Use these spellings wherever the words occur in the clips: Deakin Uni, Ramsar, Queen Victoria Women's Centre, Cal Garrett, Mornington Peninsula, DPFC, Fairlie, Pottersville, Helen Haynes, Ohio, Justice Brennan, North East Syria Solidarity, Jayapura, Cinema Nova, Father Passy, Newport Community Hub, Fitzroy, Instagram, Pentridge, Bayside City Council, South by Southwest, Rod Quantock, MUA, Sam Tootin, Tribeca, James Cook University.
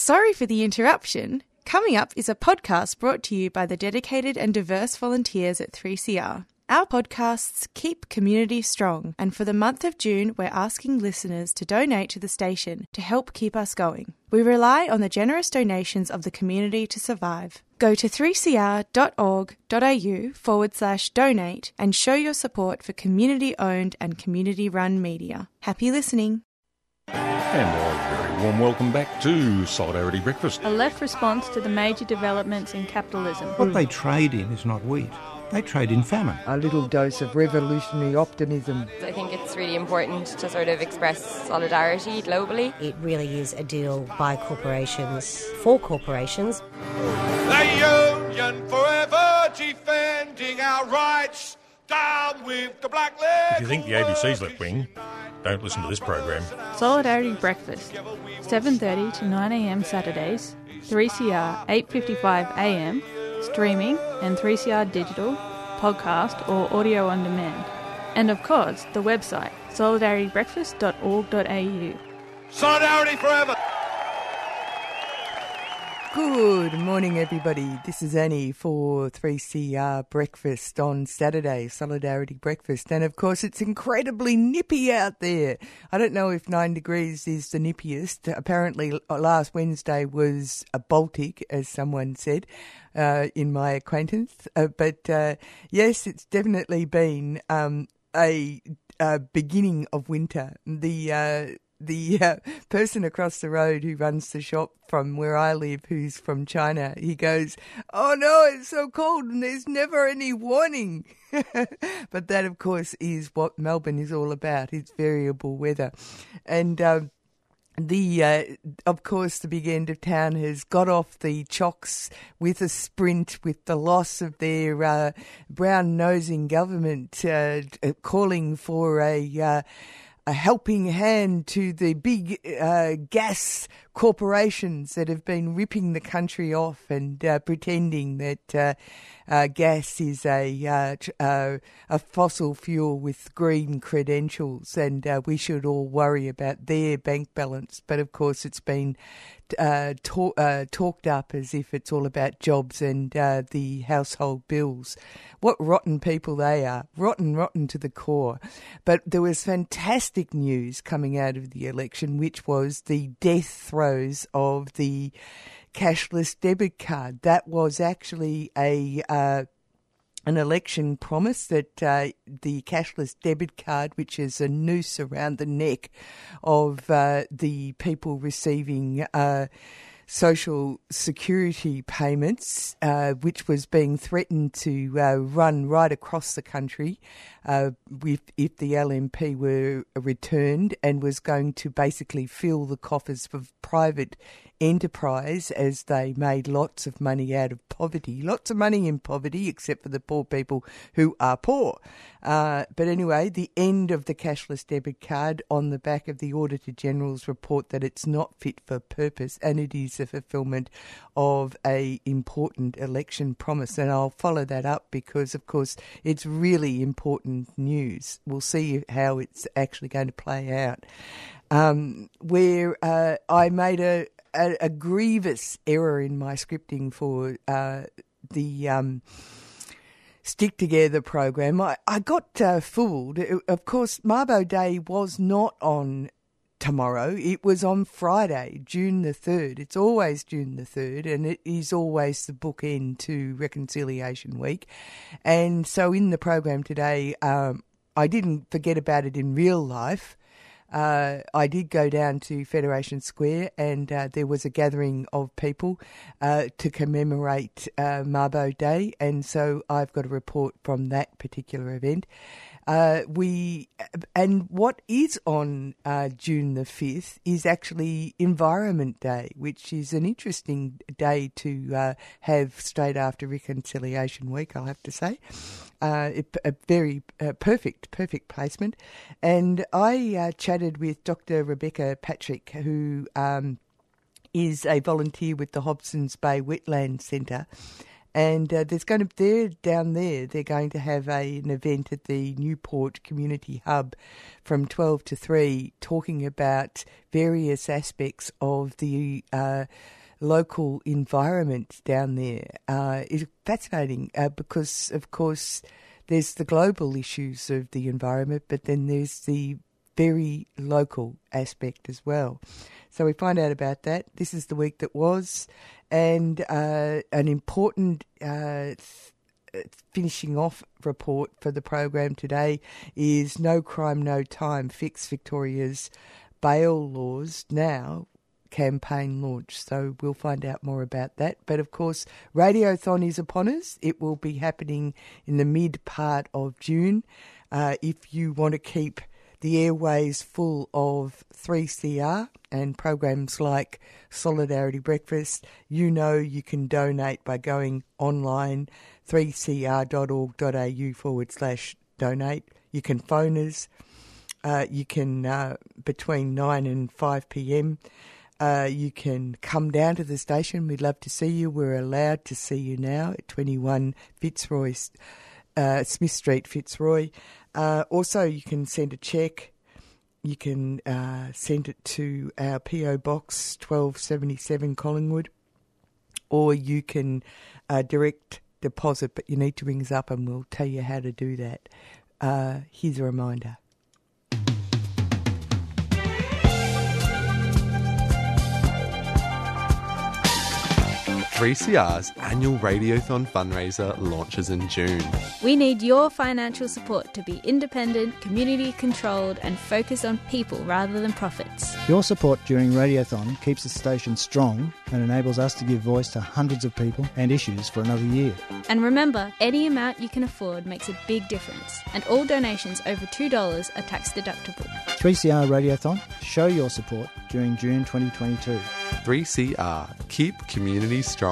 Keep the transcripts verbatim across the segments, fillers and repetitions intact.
Sorry for the interruption. Coming Up is a podcast brought to you by the dedicated and diverse volunteers at three C R. Our podcasts keep community strong, and for the month of June, we're asking listeners to donate to the station to help keep us going. We rely on the generous donations of the community to survive. Go to three c r dot org.au forward slash donate and show your support for community-owned and community-run media. Happy listening. And a very warm welcome back to Solidarity Breakfast. A left response to the major developments in capitalism. What they trade in is not wheat. They trade in famine. A little dose of revolutionary optimism. I think it's really important to sort of express solidarity globally. It really is a deal by corporations, for corporations. The union forever defending our rights, down with the black leg. If you think the A B C's left wing, don't listen to this program. Solidarity Breakfast, seven thirty to nine a.m. Saturdays, three C R, eight fifty-five a.m., streaming and three C R digital, podcast or audio on demand. And of course, the website, solidarity breakfast dot org dot a u. Solidarity forever! Good morning, everybody. This is Annie for three C R Breakfast on Saturday, Solidarity Breakfast. And, of course, it's incredibly nippy out there. I don't know if nine degrees is the nippiest. Apparently, last Wednesday was a Baltic, as someone said, uh, in my acquaintance. Uh, but, uh, yes, it's definitely been um, a, a beginning of winter. The... Uh, The uh, person across the road who runs the shop from where I live, who's from China, he goes, "Oh no, it's so cold and there's never any warning." But that, of course, is what Melbourne is all about. It's variable weather. And um, the uh, of course, the big end of town has got off the chocks with a sprint, with the loss of their uh, brown-nosing government uh, calling for a... Uh, A helping hand to the big uh, gas corporations that have been ripping the country off and uh, pretending that uh, uh, gas is a uh, uh, a fossil fuel with green credentials, and uh, we should all worry about their bank balance. But of course, it's been uh, to- uh, talked up as if it's all about jobs and uh, the household bills. What rotten people they are! Rotten, rotten to the core. But there was fantastic news coming out of the election, which was the death throes of the cashless debit card. That was actually a uh, an election promise that uh, the cashless debit card, which is a noose around the neck of uh, the people receiving uh, social security payments, uh, which was being threatened to uh, run right across the country uh, with, if the L M P were returned, and was going to basically fill the coffers of private enterprise as they made lots of money out of poverty. Lots of money in poverty, except for the poor people who are poor. Uh, but anyway, the end of the cashless debit card on the back of the Auditor General's report that it's not fit for purpose, and it is the fulfilment of a important election promise. And I'll follow that up because, of course, it's really important news. We'll see how it's actually going to play out. Um, where uh, I made a A, a grievous error in my scripting for uh, the um, Stick Together program. I, I got uh, fooled. It, of course, Mabo Day was not on tomorrow. It was on Friday, June the third. It's always June the third, and it is always the bookend to Reconciliation Week. And so in the program today, um, I didn't forget about it in real life. Uh, I did go down to Federation Square, and uh, there was a gathering of people uh, to commemorate uh, Mabo Day, and so I've got a report from that particular event. Uh, we and what is on uh, June the fifth is actually Environment Day, which is an interesting day to uh, have straight after Reconciliation Week, I'll have to say. Uh, it, a very uh, perfect, perfect placement. And I uh, chatted with Doctor Rebecca Patrick, who um, is a volunteer with the Hobson's Bay Wetland Centre, And uh, there's going to they're down there. They're going to have a, an event at the Newport Community Hub from twelve to three, talking about various aspects of the uh, local environment down there. Uh, it's fascinating uh, because, of course, there's the global issues of the environment, but then there's the very local aspect as well. So we find out about that. This is the week that was, and uh, an important uh, th- finishing off report for the program today is No Crime, No Time, Fix Victoria's Bail Laws Now campaign launch. So we'll find out more about that. But of course, Radiothon is upon us. It will be happening in the mid part of June. Uh, if you want to keep the airways full of three C R and programs like Solidarity Breakfast, you know you can donate by going online, three c r dot org dot a u forward slash donate. You can phone us. Uh, you can, uh, between nine and five p.m, uh, you can come down to the station. We'd love to see you. We're allowed to see you now at twenty-one Fitzroy, uh, Smith Street, Fitzroy. Uh, also, you can send a cheque. You can uh, send it to our P O Box twelve seventy-seven Collingwood, or you can uh, direct deposit, but you need to ring us up and we'll tell you how to do that. Uh, here's a reminder. three C R's annual Radiothon fundraiser launches in June. We need your financial support to be independent, community-controlled and focused on people rather than profits. Your support during Radiothon keeps the station strong and enables us to give voice to hundreds of people and issues for another year. And remember, any amount you can afford makes a big difference, and all donations over two dollars are tax-deductible. three C R Radiothon, show your support during June twenty twenty-two. three C R, keep community strong.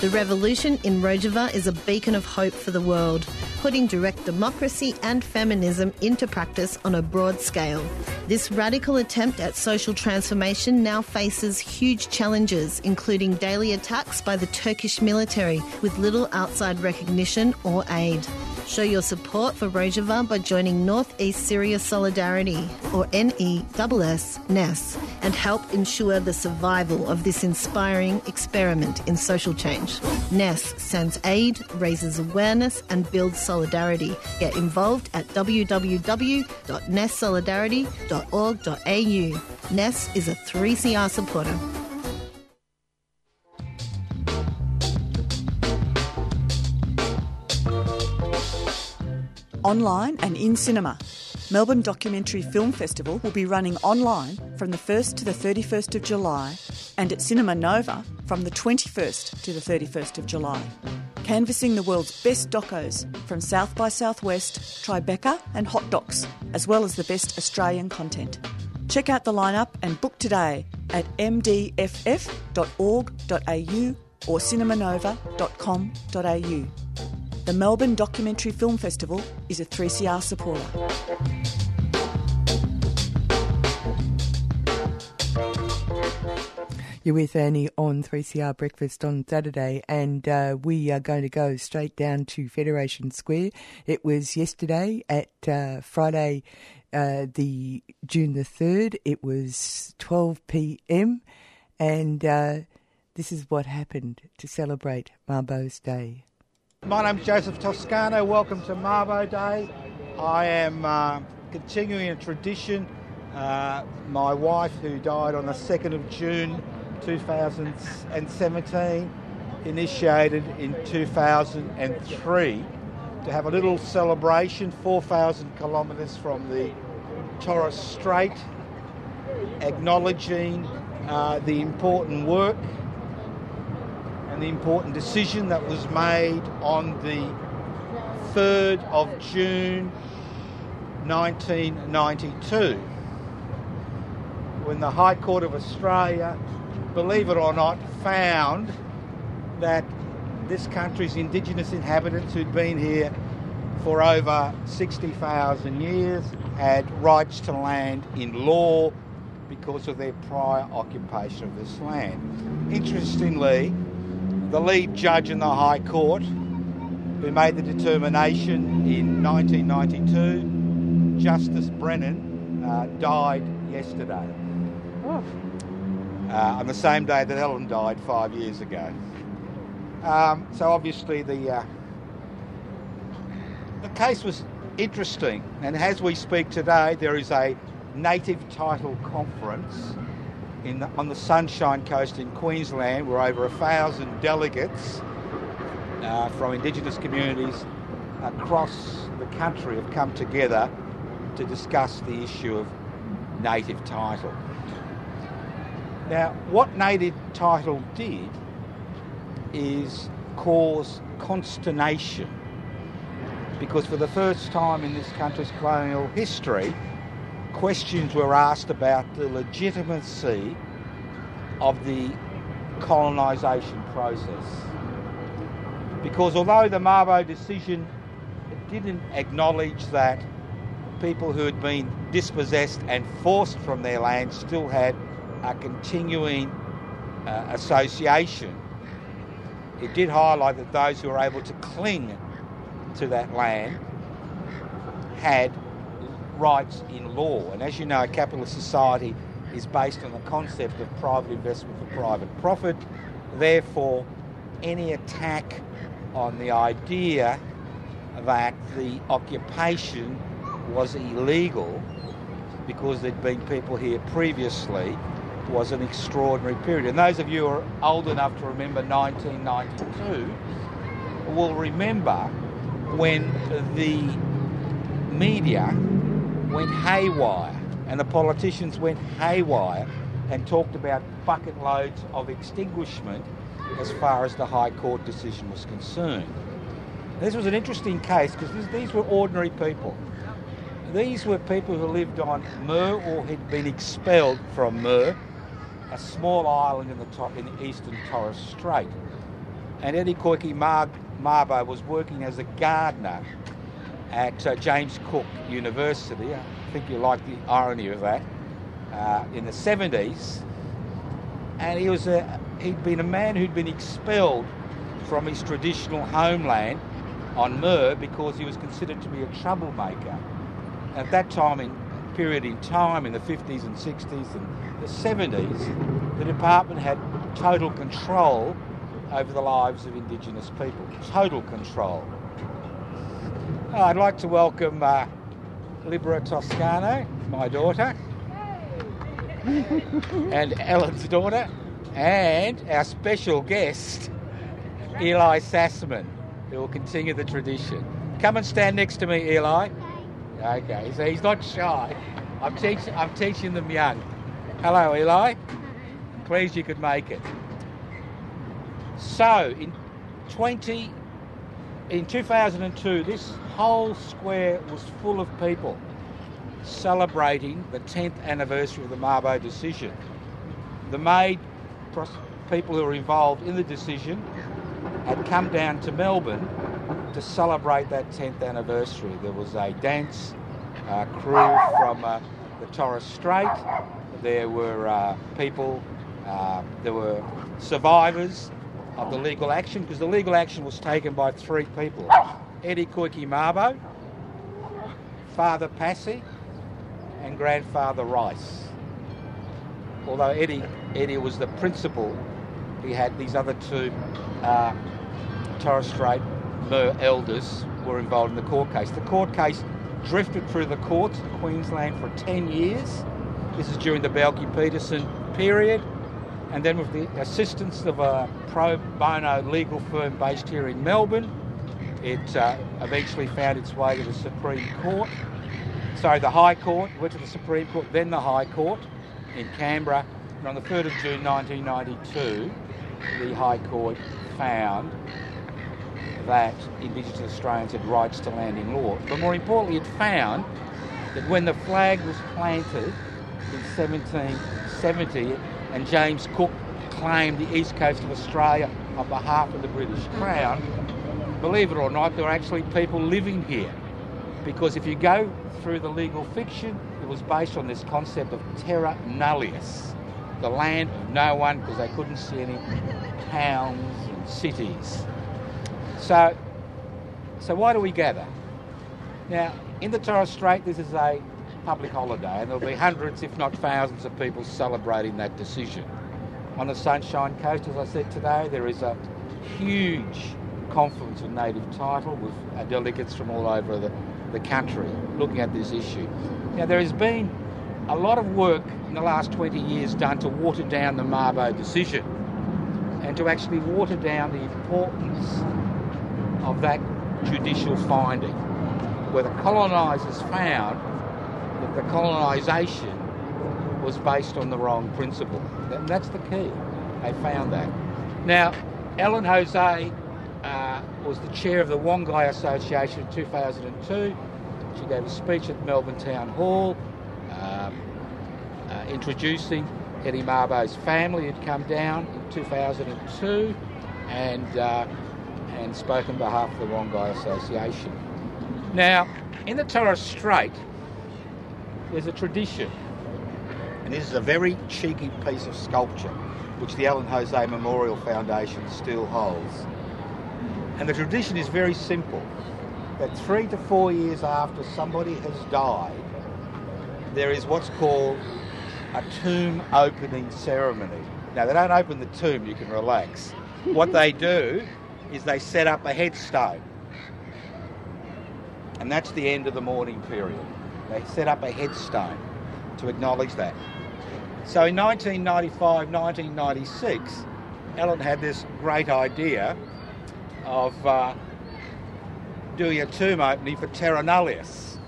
The revolution in Rojava is a beacon of hope for the world, putting direct democracy and feminism into practice on a broad scale. This radical attempt at social transformation now faces huge challenges, including daily attacks by the Turkish military with little outside recognition or aid. Show your support for Rojava by joining North East Syria Solidarity, or N E S S, and help ensure the survival of this inspiring experiment in social change. N E S sends aid, raises awareness and builds solidarity. Get involved at w w w dot ness solidarity dot org dot a u. N E S is a three C R supporter. Online and in cinema. Melbourne Documentary Film Festival will be running online from the first to the thirty-first of July, and at Cinema Nova from the twenty-first to the thirty-first of July. Canvassing the world's best docos from South by Southwest, Tribeca and Hot Docs, as well as the best Australian content. Check out the lineup and book today at m d f f dot org dot a u or cinema nova dot com dot a u. The Melbourne Documentary Film Festival is a three C R supporter. You're with Annie on three C R Breakfast on Saturday, and uh, we are going to go straight down to Federation Square. It was yesterday at uh, Friday, uh, the June the third. It was twelve p.m, and uh, this is what happened to celebrate Mabo Day. My name's Joseph Toscano. Welcome to Mabo Day. I am uh, continuing a tradition. Uh, my wife, who died on the second of June two thousand seventeen, initiated in two thousand three to have a little celebration four thousand kilometres from the Torres Strait, acknowledging uh, the important work and the important decision that was made on the third of June nineteen ninety-two, when the High Court of Australia, believe it or not, found that this country's Indigenous inhabitants who'd been here for over sixty thousand years had rights to land in law because of their prior occupation of this land. Interestingly, the lead judge in the High Court who made the determination in nineteen ninety-two, Justice Brennan, uh, died yesterday. Oh. Uh, on the same day that Helen died five years ago. Um, so obviously the uh, the case was interesting, and as we speak today, there is a native title conference in the, on the Sunshine Coast in Queensland, where over a thousand delegates uh, from Indigenous communities across the country have come together to discuss the issue of native title. Now, what native title did is cause consternation, because for the first time in this country's colonial history, questions were asked about the legitimacy of the colonisation process. Because although the Mabo decision didn't acknowledge that people who had been dispossessed and forced from their land still had a continuing uh, association, it did highlight that those who were able to cling to that land had rights in law. And as you know, a capitalist society is based on the concept of private investment for private profit. Therefore, any attack on the idea that the occupation was illegal because there'd been people here previously was an extraordinary period. And those of you who are old enough to remember nineteen ninety-two will remember when the media went haywire and the politicians went haywire and talked about bucket loads of extinguishment as far as the High Court decision was concerned. This was an interesting case because these were ordinary people. These were people who lived on Mer or had been expelled from Mer, a small island in the, top, in the eastern Torres Strait. And Eddie Koiki Mar- Mabo was working as a gardener at uh, James Cook University. I think you like the irony of that, uh, in the seventies. And he was a, he'd been a man who'd been expelled from his traditional homeland on Mer because he was considered to be a troublemaker. At that time, in period in time, in the fifties and sixties and the seventies, the department had total control over the lives of Indigenous people. Total control. Oh, I'd like to welcome uh, Libera Toscano, my daughter, and Ellen's daughter, and our special guest, Eli Sassman, who will continue the tradition. Come and stand next to me, Eli. Okay, so he's not shy. I'm, teach, I'm teaching them young. Hello, Eli. Pleased you could make it. So, in twenty, in two thousand two, this whole square was full of people celebrating the tenth anniversary of the Mabo decision. The Maid pros- people who were involved in the decision had come down to Melbourne to celebrate that tenth anniversary. There was a dance uh, crew from uh, the Torres Strait. There were uh, people, uh, there were survivors of the legal action, because the legal action was taken by three people. Eddie Koiki Mabo, Father Passy, and Grandfather Rice. Although Eddie, Eddie was the principal, he had these other two uh, Torres Strait Mer elders were involved in the court case. The court case drifted through the courts in Queensland for ten years. This is during the Belkey-Peterson period. And then with the assistance of a pro bono legal firm based here in Melbourne, it uh, eventually found its way to the Supreme Court. Sorry, the High Court, went to the Supreme Court, then the High Court in Canberra. And on the third of June nineteen ninety-two, the High Court found that Indigenous Australians had rights to land in law. But more importantly, it found that when the flag was planted in seventeen seventy and James Cook claimed the east coast of Australia on behalf of the British Crown, believe it or not, there are actually people living here. Because if you go through the legal fiction, it was based on this concept of Terra Nullius, the land of no one, because they couldn't see any towns and cities. So, so why do we gather? Now, in the Torres Strait, this is a public holiday, and there'll be hundreds, if not thousands, of people celebrating that decision. On the Sunshine Coast, as I said today, there is a huge conference of native title with delegates from all over the, the country looking at this issue. Now, there has been a lot of work in the last twenty years done to water down the Mabo decision and to actually water down the importance of that judicial finding, where the colonisers found that the colonisation was based on the wrong principle. And that's the key. They found that. Now, Ellen Jose uh, was the chair of the Wangai Association in two thousand two. She gave a speech at Melbourne Town Hall um, uh, introducing Eddie Mabo's family who'd come down in two thousand two and, uh, and spoke on behalf of the Wangai Association. Now, in the Torres Strait, there's a tradition, and this is a very cheeky piece of sculpture which the Alan Jose Memorial Foundation still holds. And the tradition is very simple, that three to four years after somebody has died, there is what's called a tomb opening ceremony. Now, they don't open the tomb, you can relax. What they do is they set up a headstone. And that's the end of the mourning period. They set up a headstone to acknowledge that. So in nineteen ninety-five, nineteen ninety-six, Alan had this great idea of uh, doing a tomb opening for Terra Nullius.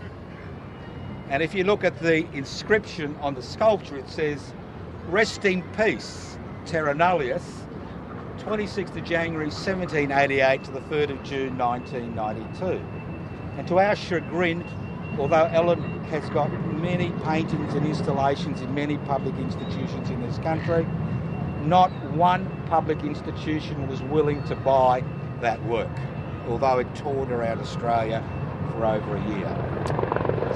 And if you look at the inscription on the sculpture, it says, "Rest in peace, Terra Nullius, twenty-sixth of January seventeen eighty-eight to the third of June nineteen ninety-two. And to our chagrin, although Ellen has got many paintings and installations in many public institutions in this country, not one public institution was willing to buy that work, although it toured around Australia for over a year.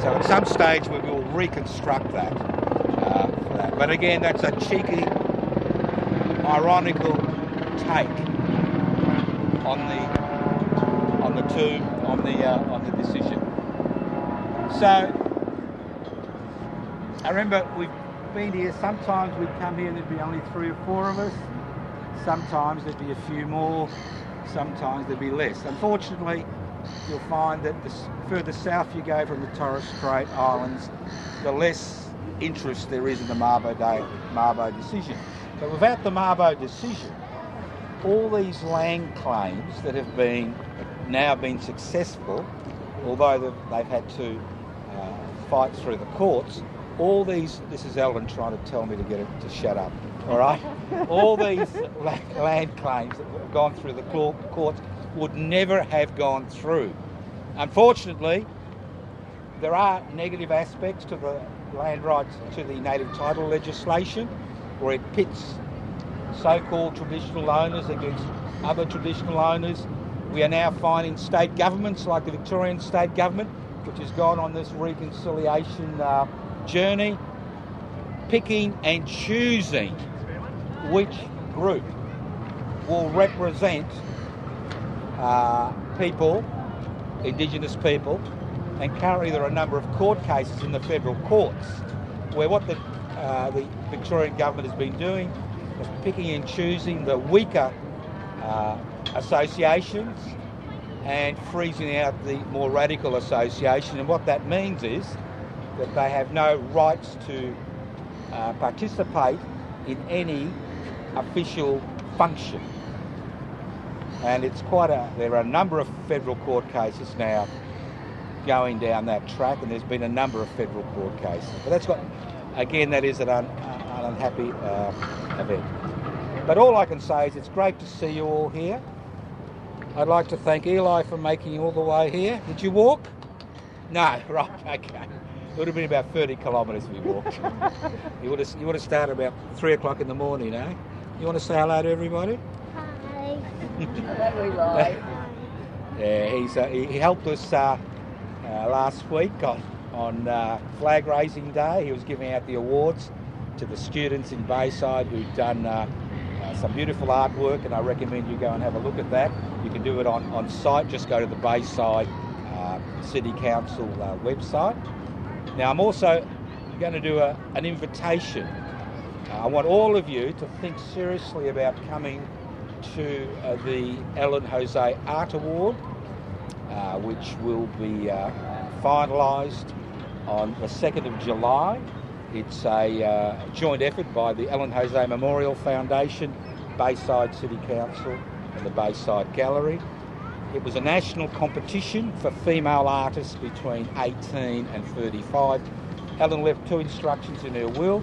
So at some stage we will reconstruct that. Uh, for that. But again, that's a cheeky, ironical take on the on the tomb, on the uh, on the decision. So, I remember we've been here, sometimes we'd come here and there'd be only three or four of us, sometimes there'd be a few more, sometimes there'd be less. Unfortunately, you'll find that the further south you go from the Torres Strait Islands, the less interest there is in the Mabo Day, Mabo decision. But without the Mabo decision, all these land claims that have been now been successful, although they've, they've had to uh, fight through the courts, all these, this is Ellen trying to tell me to get it to shut up, all right? All these land claims that have gone through the courts would never have gone through. Unfortunately, there are negative aspects to the land rights, to the native title legislation, where it pits so-called traditional owners against other traditional owners. We are now finding state governments, like the Victorian state government, which has gone on this reconciliation uh, journey, picking and choosing which group will represent uh, people, Indigenous people, and currently there are a number of court cases in the federal courts where what the, uh, the Victorian government has been doing is picking and choosing the weaker uh, associations and freezing out the more radical association, and what that means is that they have no rights to uh, participate in any official function. And it's quite a, there are a number of federal court cases now going down that track, and there's been a number of federal court cases. But that's got, again, that is an, un, an unhappy uh, event. But all I can say is it's great to see you all here. I'd like to thank Eli for making you all the way here. Did you walk? No, right, okay. It would have been about thirty kilometres if you walked. you, would have, you would have started about three o'clock in the morning, eh? You want to say hello to everybody? Hi. No, we lied. Yeah, he's, uh, he helped us uh, uh, last week on, on uh, Flag Raising Day. He was giving out the awards to the students in Bayside who've done uh, uh, some beautiful artwork, and I recommend you go and have a look at that. You can do it on, on site. Just go to the Bayside uh, City Council uh, website. Now, I'm also going to do a, an invitation. Uh, I want all of you to think seriously about coming to uh, the Ellen Jose Art Award, uh, which will be uh, finalised on the second of July. It's a uh, joint effort by the Ellen Jose Memorial Foundation, Bayside City Council and the Bayside Gallery. It was a national competition for female artists between eighteen and thirty-five. Ellen left two instructions in her will,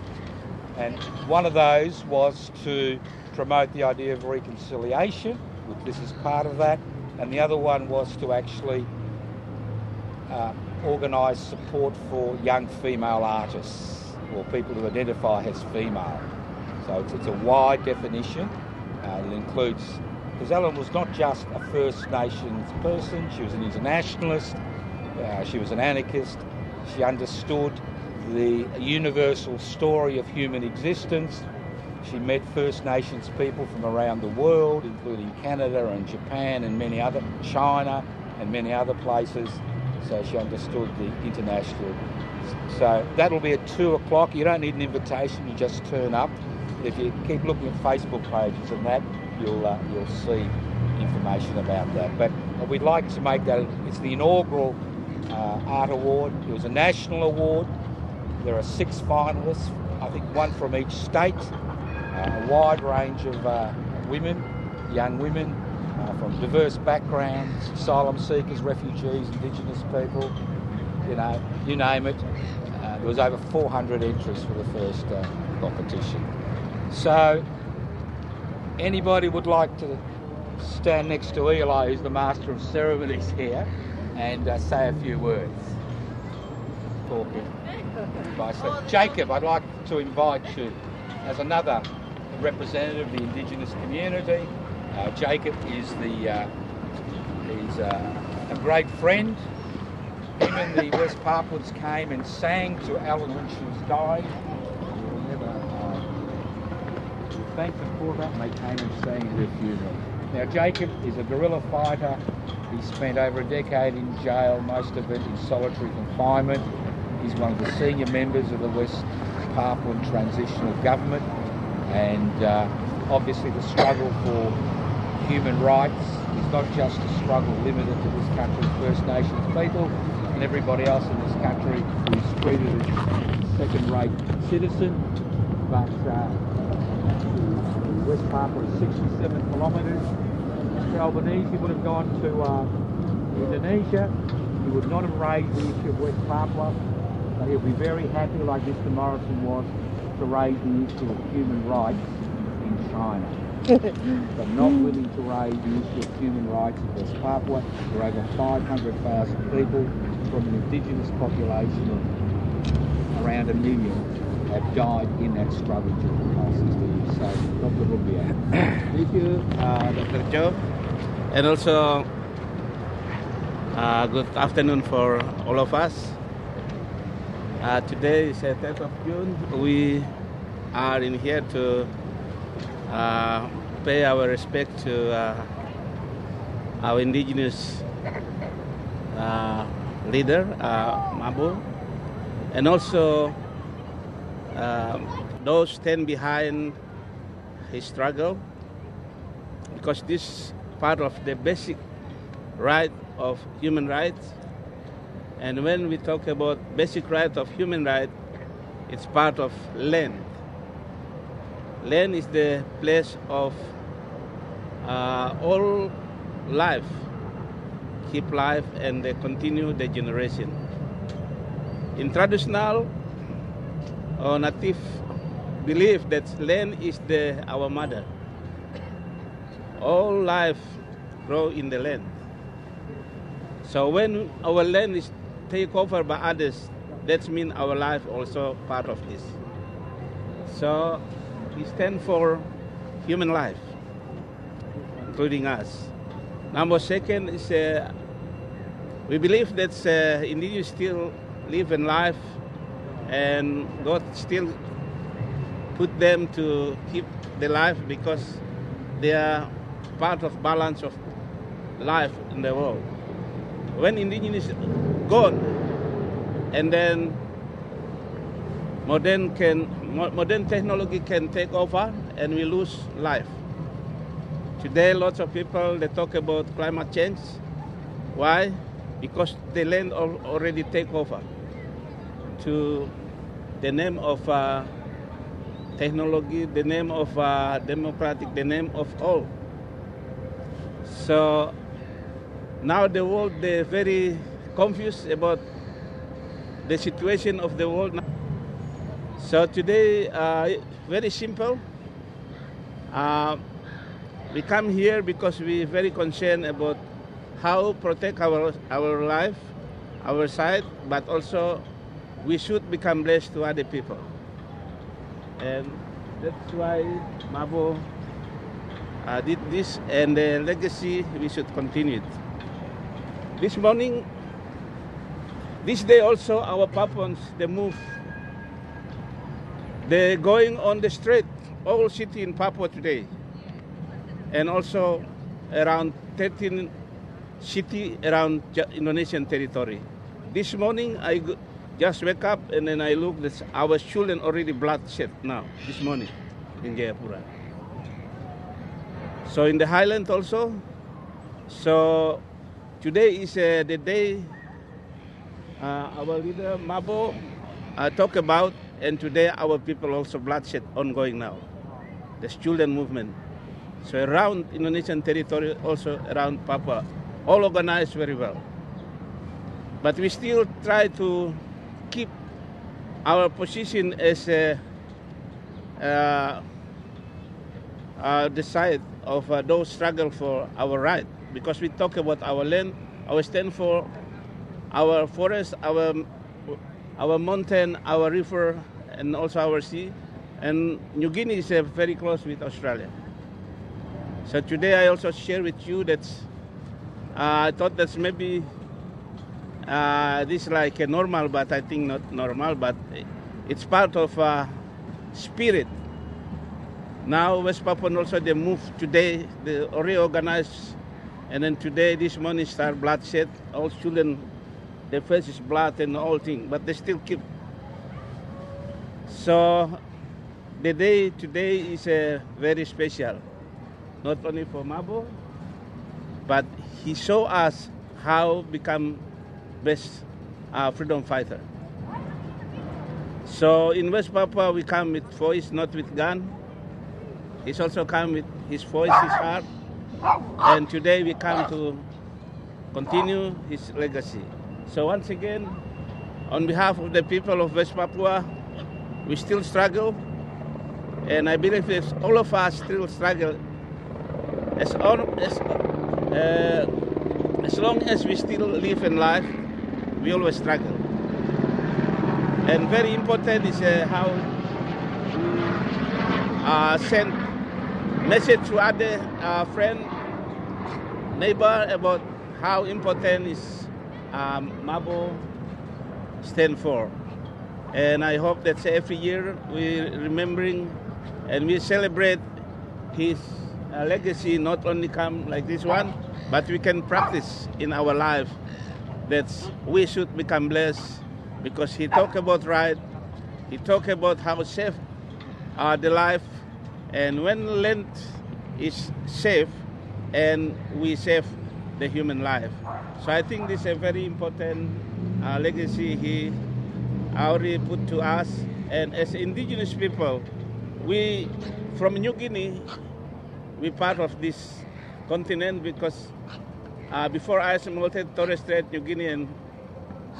and one of those was to promote the idea of reconciliation, which this is part of that, and the other one was to actually uh, organise support for young female artists or people who identify as female. So it's, it's a wide definition. Uh, it includes, because Ellen was not just a First Nations person, she was an internationalist, uh, she was an anarchist, she understood the universal story of human existence. She met First Nations people from around the world, including Canada and Japan and many other, China and many other places. So she understood the international. So that'll be at two o'clock. You don't need an invitation, you just turn up. If you keep looking at Facebook pages and that, you'll uh, you'll see information about that. But we'd like to make that, it's the inaugural uh, Art Award. It was a national award. There are six finalists, I think one from each state. Uh, a wide range of uh, women, young women, uh, from diverse backgrounds, asylum seekers, refugees, Indigenous people, you know, you name it. Uh, there was over four hundred entries for the first uh, competition. So anybody would like to stand next to Eli, who's the Master of Ceremonies here, and uh, say a few words. Talking. So, Jacob, I'd like to invite you as another representative of the Indigenous community. Uh, Jacob is the uh, he's uh, a great friend. Him and the West Papuans came and sang to Ellen when she was dying. We'll never uh, thank them for that, and they came and sang at her funeral. Now, Jacob is a guerrilla fighter. He spent over a decade in jail, most of it in solitary confinement. He's one of the senior members of the West Papuan Transitional Government, and uh, obviously the struggle for human rights is not just a struggle limited to this country's First Nations people and everybody else in this country who's treated as a second-rate citizen, but uh, West Papua is sixty-seven kilometres. Mister Albanese would have gone to uh, Indonesia. He would not have raised the issue of West Papua. But he'll be very happy, like Mister Morrison was, to raise the issue of human rights in China. But not willing to raise the issue of human rights in West Papua. There are over five hundred thousand people from an indigenous population of around a million have died in that struggle during the past sixty years. So Doctor Rumbia. Thank you, uh, Doctor Joe. And also, uh, good afternoon for all of us. Uh, today is the tenth of June. We are in here to uh, pay our respect to uh, our indigenous uh, leader, uh, Mabo, and also uh, those stand behind his struggle, because this part of the basic right of human rights. And when we talk about basic right of human right, it's part of land. Land is the place of uh, all life, keep life, and they continue the generation. In traditional or native belief, that land is the our mother. All life grow in the land. So when our land is take over by others, that means our life also part of this. So we stand for human life. including us. Number second is uh, we believe that uh, indigenous still live in life, and God still put them to keep the life because they are part of balance of life in the world. When indigenous gone, and then modern can modern technology can take over, and we lose life. Today, lots of people, they talk about climate change. Why? Because the land already take over to the name of uh, technology, the name of uh, democratic, the name of all. So now the world, they're very confused about the situation of the world. So today, uh, very simple. Uh, We come here because we're very concerned about how protect our our life, our side, but also we should become blessed to other people. And that's why Mabo uh, did this, and the legacy we should continue it. This morning, this day also, our Papuans, they move. They're going on the street, all city in Papua today. And also around thirteen cities around Indonesian territory. This morning, I just wake up and then I look, this, our children already bloodshed now, this morning, in Jayapura. So in the Highland also, so today is uh, the day uh, our leader, Mabo, uh, talk about, and today our people also bloodshed ongoing now, the children movement. So around Indonesian territory, also around Papua, all organized very well. But we still try to keep our position as a, uh, uh, the side of uh, those struggle for our right, because we talk about our land, our stand for our forest, our our mountain, our river, and also our sea. And New Guinea is uh, very close with Australia. So today I also share with you that uh, I thought that maybe uh, this is like a normal, but I think not normal, but it's part of uh, spirit. Now West Papua also, they move today, they reorganize, and then today, this morning, start bloodshed. All children, their face is blood and all thing, but they still keep. So the day today is uh, very special. Not only for Mabo, but he showed us how become best uh, freedom fighter. So in West Papua, we come with voice, not with gun. He's also come with his voice, his heart. And today we come to continue his legacy. So once again, on behalf of the people of West Papua, we still struggle. And I believe that all of us still struggle. As, all, as, uh, as long as we still live in life, we always struggle. And very important is uh, how we uh, send message to other uh, friend, neighbor about how important is um, Mabo stand for. And I hope that every year we're remembering and we celebrate his a legacy, not only come like this one, but we can practice in our life that we should become blessed, because he talked about right, he talked about how safe are the life, and when land is safe, and we save the human life. So I think this is a very important uh, legacy he already put to us, and as indigenous people, we from New Guinea, we're part of this continent, because uh, before I melted Torres Strait, New Guinea, and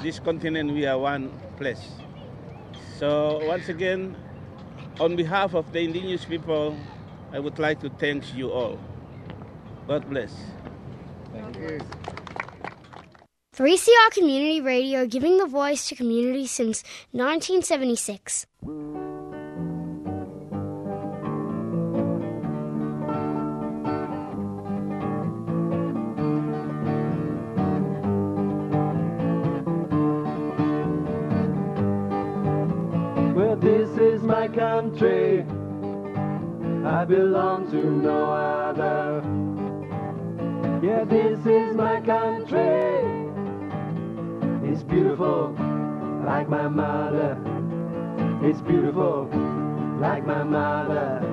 this continent, we are one place. So once again, on behalf of the indigenous people, I would like to thank you all. God bless. Thank you. three C R Community Radio, giving the voice to community since nineteen seventy-six. country. I belong to no other. Yeah, this is my country. It's beautiful, like my mother. It's beautiful, like my mother.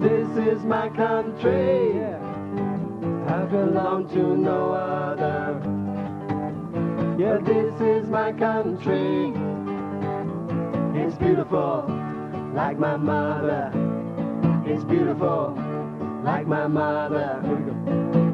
This is my country, I belong to no other. Yeah, this is my country. It's beautiful, like my mother. It's beautiful, like my mother. Here we go.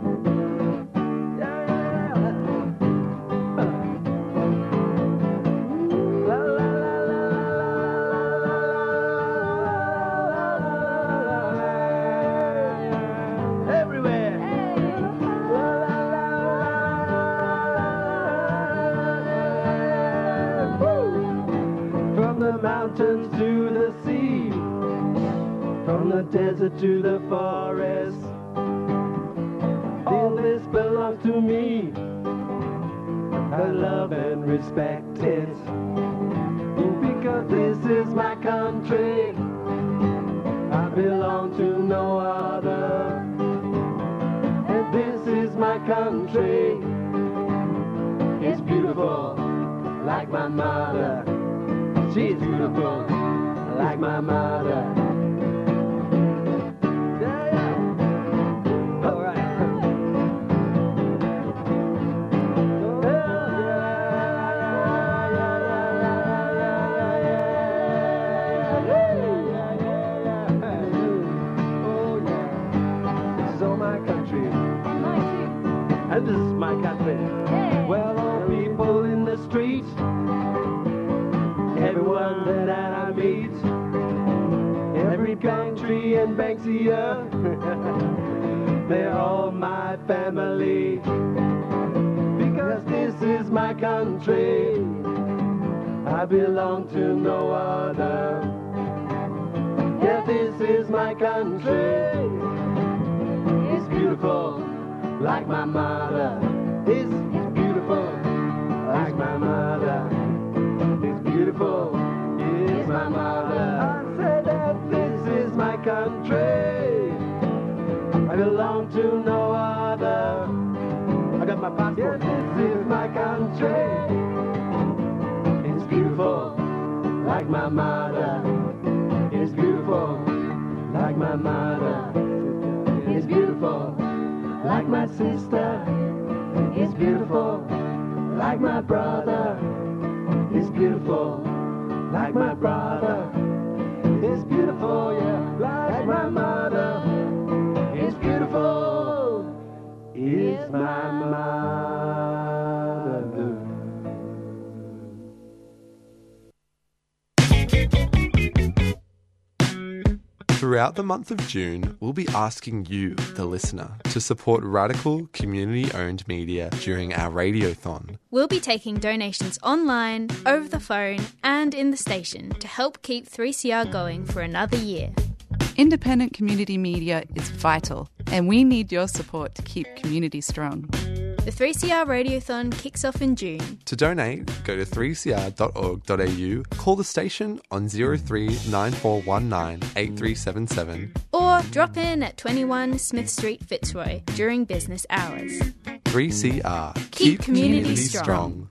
Mountains to the sea, from the desert to the forest, all this belongs to me. I love and respect it, because this is my country. I belong to no other, and this is my country. It's beautiful, like my mother. She's beautiful, like my mother. Yeah, yeah. All right. Yeah, yeah, yeah, yeah, yeah, yeah, yeah, yeah, yeah, yeah, yeah, yeah, yeah, yeah. Oh yeah. This is all my country. And mine too. And this is my country. Hey. Well, all people in the street. Everyone that I meet, every country and Banksia, they're all my family. Because this is my country, I belong to no other. Yeah, this is my country. It's beautiful, like my mother. It's beautiful, like my mother. Beautiful is my mother. I said that this is my country. I belong to no other. I got my passport. Yeah, this is my country. It's beautiful, like my mother. It's beautiful, like my mother. It's beautiful, like my sister. It's beautiful, like my brother. It's beautiful, like my brother. It's beautiful, yeah, like my mother. It's beautiful, it's my mother. Throughout the month of June, we'll be asking you, the listener, to support radical, community-owned media during our Radiothon. We'll be taking donations online, over the phone and in the station to help keep three C R going for another year. Independent community media is vital and we need your support to keep community strong. The three C R Radiothon kicks off in June. To donate, go to three c r dot org dot a u, call the station on zero three nine four one nine eight three seven seven, or drop in at twenty-one Smith Street, Fitzroy during business hours. three C R. Keep, Keep community, community strong. strong.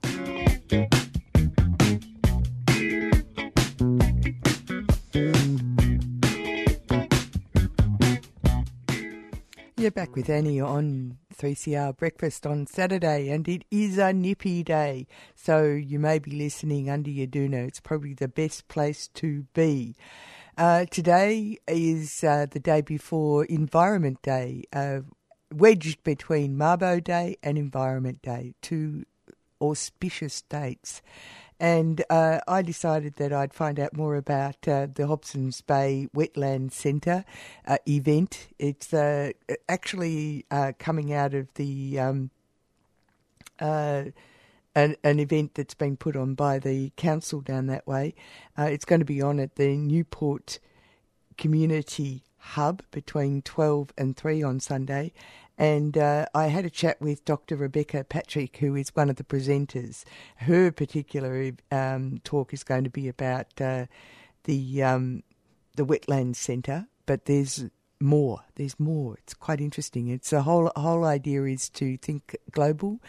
You're back with Annie on three C R Breakfast on Saturday, and it is a nippy day, so you may be listening under your doona. It's probably the best place to be. Uh, today is uh, the day before Environment Day, uh, wedged between Mabo Day and Environment Day, two auspicious dates. And uh, I decided that I'd find out more about uh, the Hobson's Bay Wetland Centre uh, event. It's uh, actually uh, coming out of the um, uh, an, an event that's been put on by the council down that way. Uh, it's going to be on at the Newport Community Hub between twelve and three on Sunday. And uh, I had a chat with Doctor Rebecca Patrick, who is one of the presenters. Her particular um, talk is going to be about uh, the um, the wetland centre, but there's more. There's more. It's quite interesting. It's a whole whole idea is to think global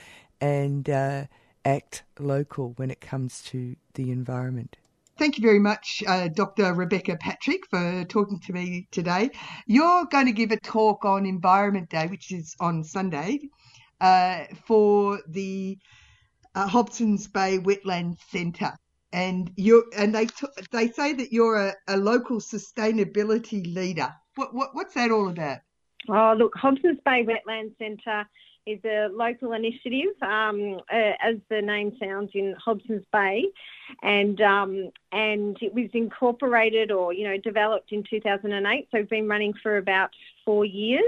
and uh, act local when it comes to the environment. Thank you very much, uh, Doctor Rebecca Patrick, for talking to me today. You're going to give a talk on Environment Day, which is on Sunday, uh, for the uh, Hobson's Bay Wetland Centre, and you and they t- they say that you're a, a local sustainability leader. What, what what's that all about? Oh, look, Hobson's Bay Wetland Centre is a local initiative, um, uh, as the name sounds, in Hobson's Bay, and um, and it was incorporated or, you know, developed in two thousand eight, so we've been running for about four years.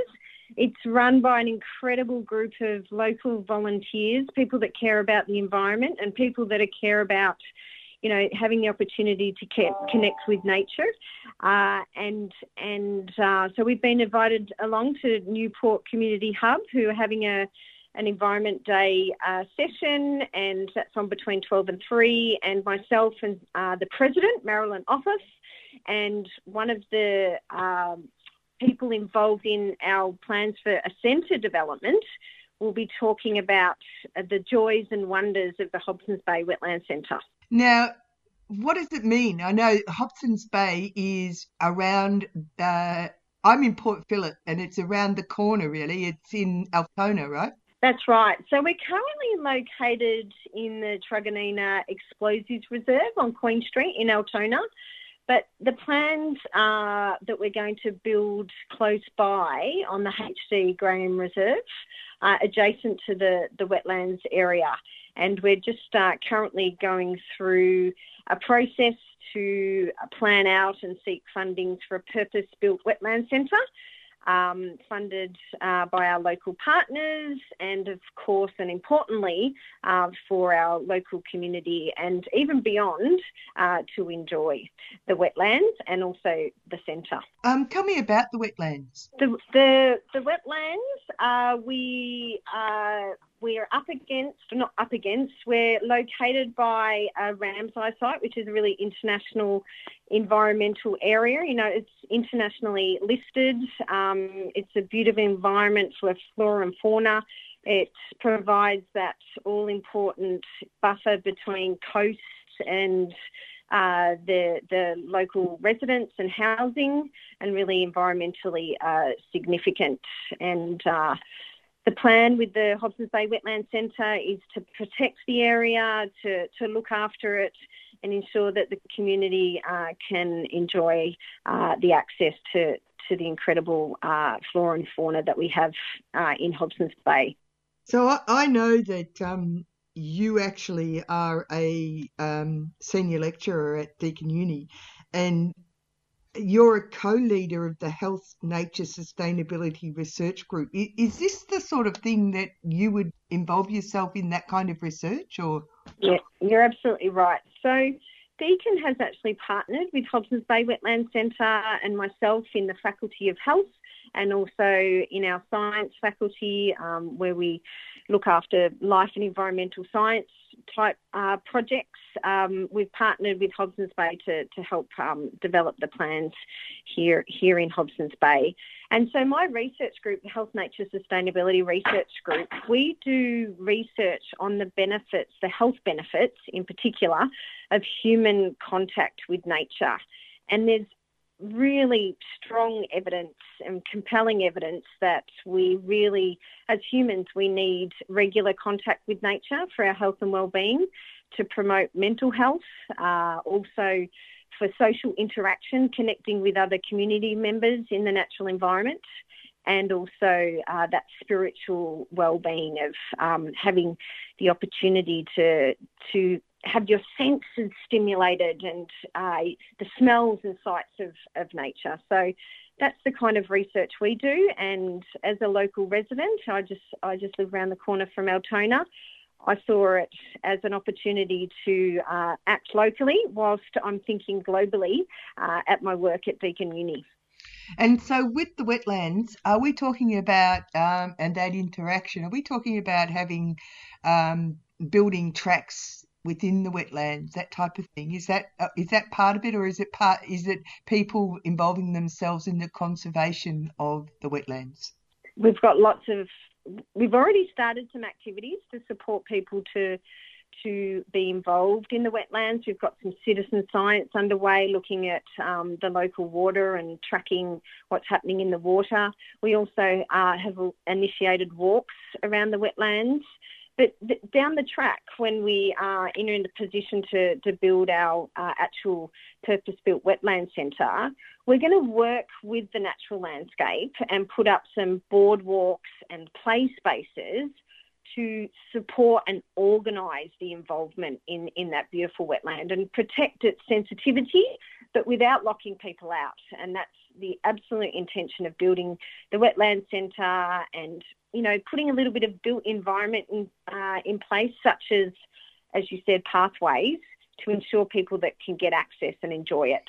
It's run by an incredible group of local volunteers, people that care about the environment and people that care about, you know, having the opportunity to ke- connect with nature. Uh, and and uh, so we've been invited along to Newport Community Hub, who are having a an Environment Day uh, session, and that's on between twelve and three, and myself and uh, the President, Marilyn Office, and one of the um, people involved in our plans for a centre development will be talking about uh, the joys and wonders of the Hobson's Bay Wetland Centre. Now, what does it mean? I know Hobson's Bay is around, uh, I'm in Port Phillip, and it's around the corner, really. It's in Altona, right? That's right. So we're currently located in the Truganina Explosives Reserve on Queen Street in Altona, but the plans are that we're going to build close by on the H D Graham Reserve, uh, adjacent to the, the wetlands area. And we're just uh, currently going through a process to plan out and seek funding for a purpose-built wetland centre, um, funded uh, by our local partners and, of course, and importantly, uh, for our local community and even beyond uh, to enjoy the wetlands and also the centre. Um, tell me about the wetlands. The the, the wetlands, uh, we... Uh, We're up against, not up against, we're located by a Ramsar site, which is a really international environmental area. You know, it's internationally listed. Um, it's a beautiful environment for flora and fauna. It provides that all-important buffer between coast and uh, the, the local residents and housing, and really environmentally uh, significant. And uh The plan with the Hobson's Bay Wetland Centre is to protect the area, to, to look after it and ensure that the community uh, can enjoy uh, the access to, to the incredible uh, flora and fauna that we have uh, in Hobson's Bay. So I, I know that um, you actually are a um, senior lecturer at Deakin Uni, and you're a co-leader of the Health Nature Sustainability Research Group. Is this the sort of thing that you would involve yourself in, that kind of research? Or yeah, you're absolutely right. So Deakin has actually partnered with Hobson's Bay Wetland Centre and myself in the Faculty of Health, and also in our science faculty, um, where we look after life and environmental science type uh, projects. Um, we've partnered with Hobson's Bay to, to help um, develop the plans here here in Hobson's Bay. And so my research group, the Health Nature Sustainability Research Group, we do research on the benefits, the health benefits in particular, of human contact with nature. And there's really strong evidence and compelling evidence that we really, as humans, we need regular contact with nature for our health and well-being, to promote mental health, uh, also for social interaction, connecting with other community members in the natural environment, and also uh, that spiritual well-being of um, having the opportunity to to have your senses stimulated, and uh, the smells and sights of, of nature. So that's the kind of research we do. And as a local resident, I just I just live around the corner from Altona. I saw it as an opportunity to uh, act locally whilst I'm thinking globally uh, at my work at Deakin Uni. And so with the wetlands, are we talking about, um, and that interaction, are we talking about having, um, building tracks within the wetlands, that type of thing? Is that, uh, is that part of it, or is it part, is it people involving themselves in the conservation of the wetlands? We've got lots of, we've already started some activities to support people to to be involved in the wetlands. We've got some citizen science underway looking at um, the local water and tracking what's happening in the water. We also uh, have initiated walks around the wetlands. But th- down the track, when we are in a position to, to build our uh, actual purpose-built wetland centre, we're going to work with the natural landscape and put up some boardwalks and play spaces to support and organise the involvement in, in that beautiful wetland and protect its sensitivity, but without locking people out. And that's the absolute intention of building the wetland centre and, you know, putting a little bit of built environment in, uh, in place, such as, as you said, pathways, to ensure people that can get access and enjoy it.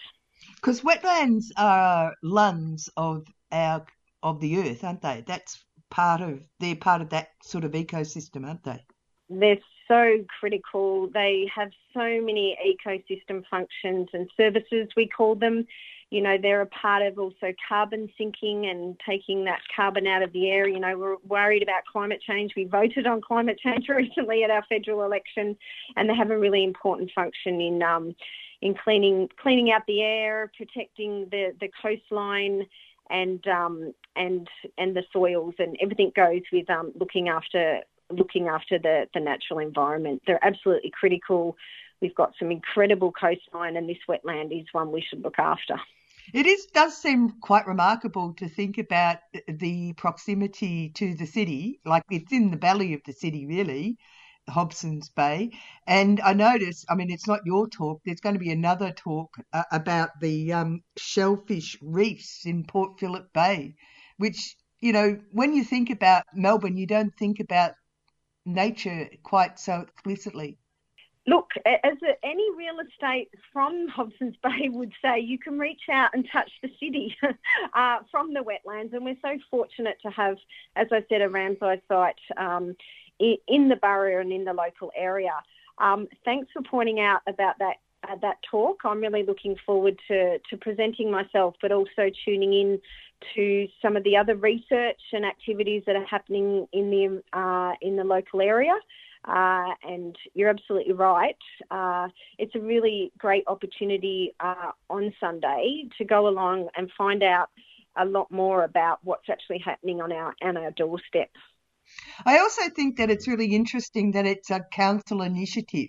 Because wetlands are lungs of our of the earth, aren't they? That's part of, they're part of that sort of ecosystem, aren't they? They're so critical. They have so many ecosystem functions and services, we call them. You know, they're a part of also carbon sinking and taking that carbon out of the air. You know, we're worried about climate change. We voted on climate change recently at our federal election, and they have a really important function in um, in cleaning cleaning out the air, protecting the, the coastline and um, and and the soils, and everything goes with um, looking after looking after the, the natural environment. They're absolutely critical. We've got some incredible coastline, and this wetland is one we should look after. It is, does seem quite remarkable to think about the proximity to the city, like it's in the belly of the city, really, Hobson's Bay. And I notice, I mean, it's not your talk, there's going to be another talk uh, about the um, shellfish reefs in Port Phillip Bay, which, you know, when you think about Melbourne, you don't think about nature quite so explicitly. Look, as any real estate from Hobson's Bay would say, you can reach out and touch the city uh, from the wetlands. And we're so fortunate to have, as I said, a Ramsay site um, in the borough and in the local area. Um, thanks for pointing out about that uh, that talk. I'm really looking forward to, to presenting myself, but also tuning in to some of the other research and activities that are happening in the uh, in the local area. Uh, and you're absolutely right. Uh, it's a really great opportunity uh, on Sunday to go along and find out a lot more about what's actually happening on our on our doorstep. I also think that it's really interesting that it's a council initiative.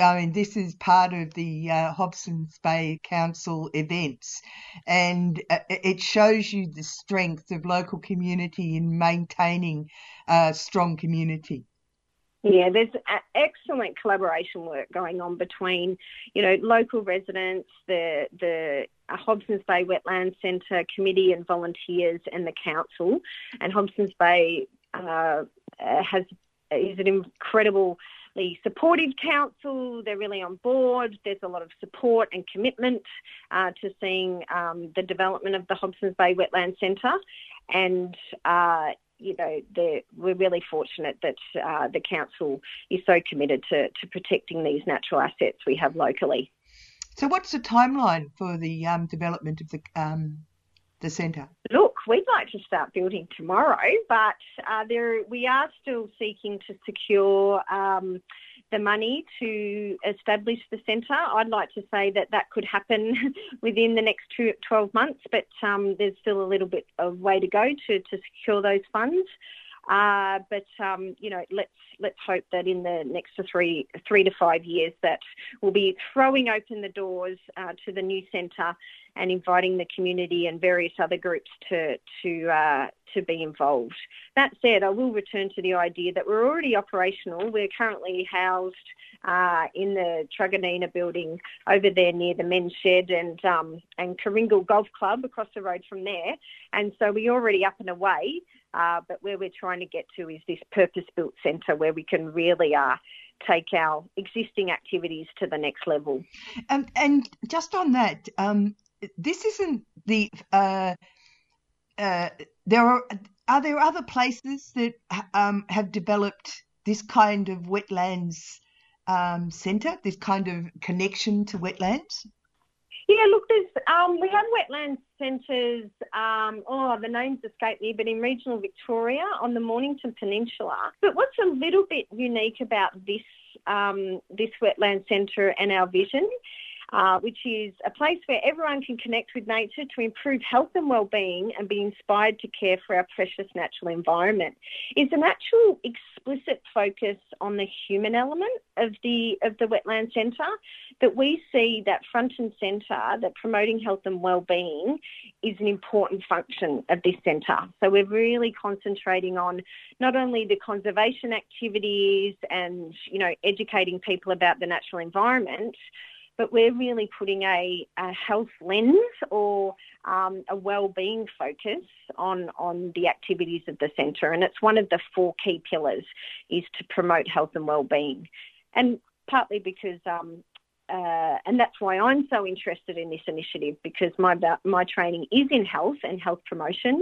I mean, this is part of the uh, Hobson's Bay Council events, and uh, it shows you the strength of local community in maintaining a strong community. Yeah, there's excellent collaboration work going on between, you know, local residents, the the Hobson's Bay Wetland Centre committee and volunteers, and the council. And Hobson's Bay uh, has is an incredibly supportive council. They're really on board. There's a lot of support and commitment uh, to seeing um, the development of the Hobson's Bay Wetland Centre, and Uh, you know, we're really fortunate that uh, the council is so committed to, to protecting these natural assets we have locally. So what's the timeline for the um, development of the um, the centre? Look, we'd like to start building tomorrow, but uh, there we are still seeking to secure um, the money to establish the centre. I'd like to say that that could happen within the next two, twelve months, but um, there's still a little bit of way to go to, to secure those funds. Uh, but, um, you know, let's let's hope that in the next three, three to five years that we'll be throwing open the doors uh, to the new centre and inviting the community and various other groups to, to, uh, to be involved. That said, I will return to the idea that we're already operational. We're currently housed uh, in the Truganina building over there near the men's shed and, um, and Coringal Golf Club across the road from there. And so we're already up and away. Uh, but where we're trying to get to is this purpose-built centre where we can really uh, take our existing activities to the next level. Um, and just on that, um, this isn't the uh, uh, there are are there other places that um, have developed this kind of wetlands um, centre, this kind of connection to wetlands? Yeah, look, there's, um, we have wetland centres, um, oh, the names escape me, but in regional Victoria on the Mornington Peninsula. But what's a little bit unique about this um, this wetland centre and our vision, uh, which is a place where everyone can connect with nature to improve health and wellbeing and be inspired to care for our precious natural environment, is an actual explicit focus on the human element of the of the wetland centre, that we see that front and centre, that promoting health and wellbeing is an important function of this centre. So we're really concentrating on not only the conservation activities and, you know, educating people about the natural environment, but we're really putting a, a health lens or um, a wellbeing focus on, on the activities of the centre. And it's one of the four key pillars is to promote health and wellbeing. And partly because... Um, Uh, and that's why I'm so interested in this initiative, because my my training is in health and health promotion,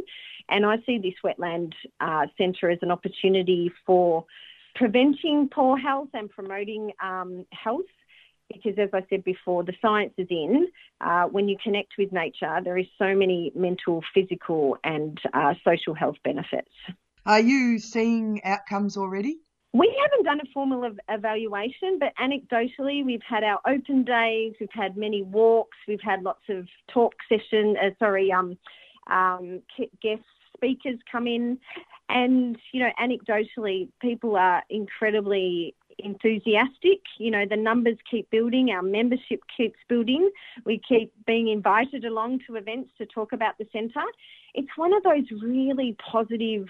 and I see this wetland uh, centre as an opportunity for preventing poor health and promoting um, health, because as I said before, the science is in. Uh, when you connect with nature, there is so many mental, physical and uh, social health benefits. Are you seeing outcomes already? We haven't done a formal evaluation, but anecdotally, we've had our open days, we've had many walks, we've had lots of talk sessions, uh, sorry, um, um, guest speakers come in. And, you know, anecdotally, people are incredibly enthusiastic. You know, the numbers keep building, our membership keeps building. We keep being invited along to events to talk about the centre. It's one of those really positive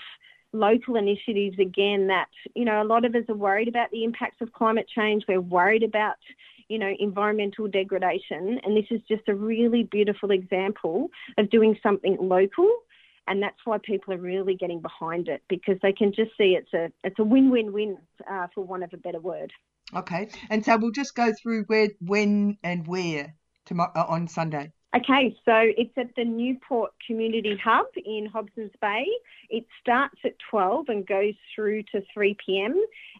local initiatives, again, that, you know, a lot of us are worried about the impacts of climate change. We're worried about, you know, environmental degradation. And this is just a really beautiful example of doing something local. And that's why people are really getting behind it, because they can just see it's a it's a win-win-win, uh, for want of a better word. Okay. And so we'll just go through where, when and where tomorrow, on Sunday. Okay, so it's at the Newport Community Hub in Hobson's Bay. It starts at twelve and goes through to three p.m.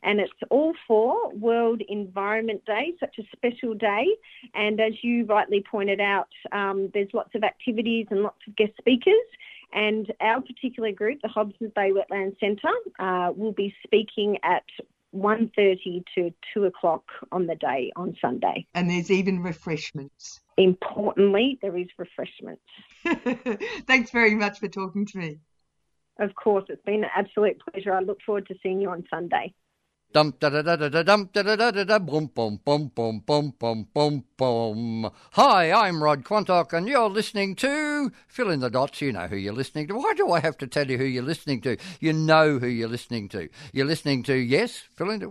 and it's all for World Environment Day, such a special day. And as you rightly pointed out, um, there's lots of activities and lots of guest speakers. And our particular group, the Hobson's Bay Wetland Centre, uh, will be speaking at one thirty to two o'clock on the day on Sunday. And there's even refreshments. Importantly, there is refreshments. Thanks very much for talking to me. Of course, it's been an absolute pleasure. I look forward to seeing you on Sunday. Dum da da da da dum da da da da boom boom boom boom boom boom boom boom. Hi, I'm Rod Quantock, and you're listening to Fill in the Dots. You know who you're listening to. Why do I have to tell you who you're listening to? You know who you're listening to. You're listening to, yes, Fill in the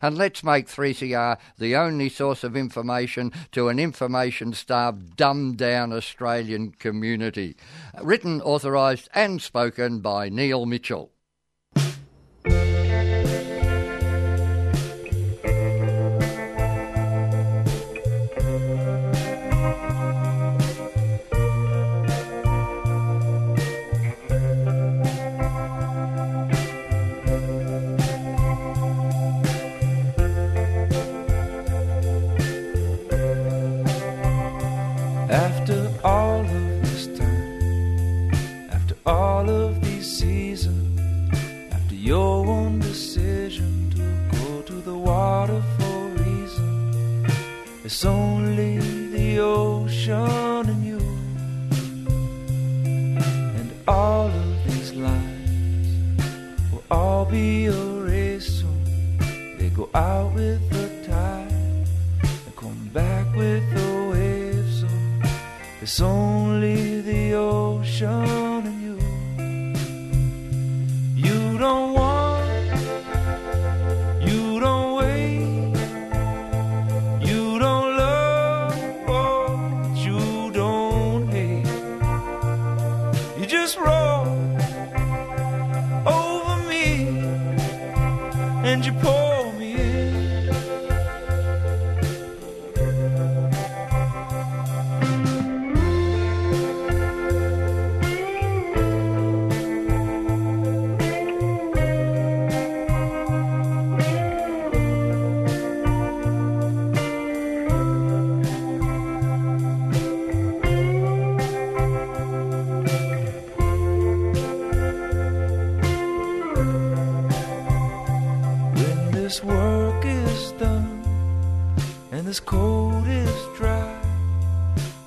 And let's make three C R the only source of information to an information-starved, dumbed-down Australian community. Written, authorised and spoken by Neil Mitchell. It's only the ocean and you, and all of these lines be a race soon. They go out with the tide, they come back with the waves soon. It's only the ocean and you. You don't want, you don't wait, you don't love, but you don't hate. You just roll over me and you pour me in. When this work is done and this coat is dry,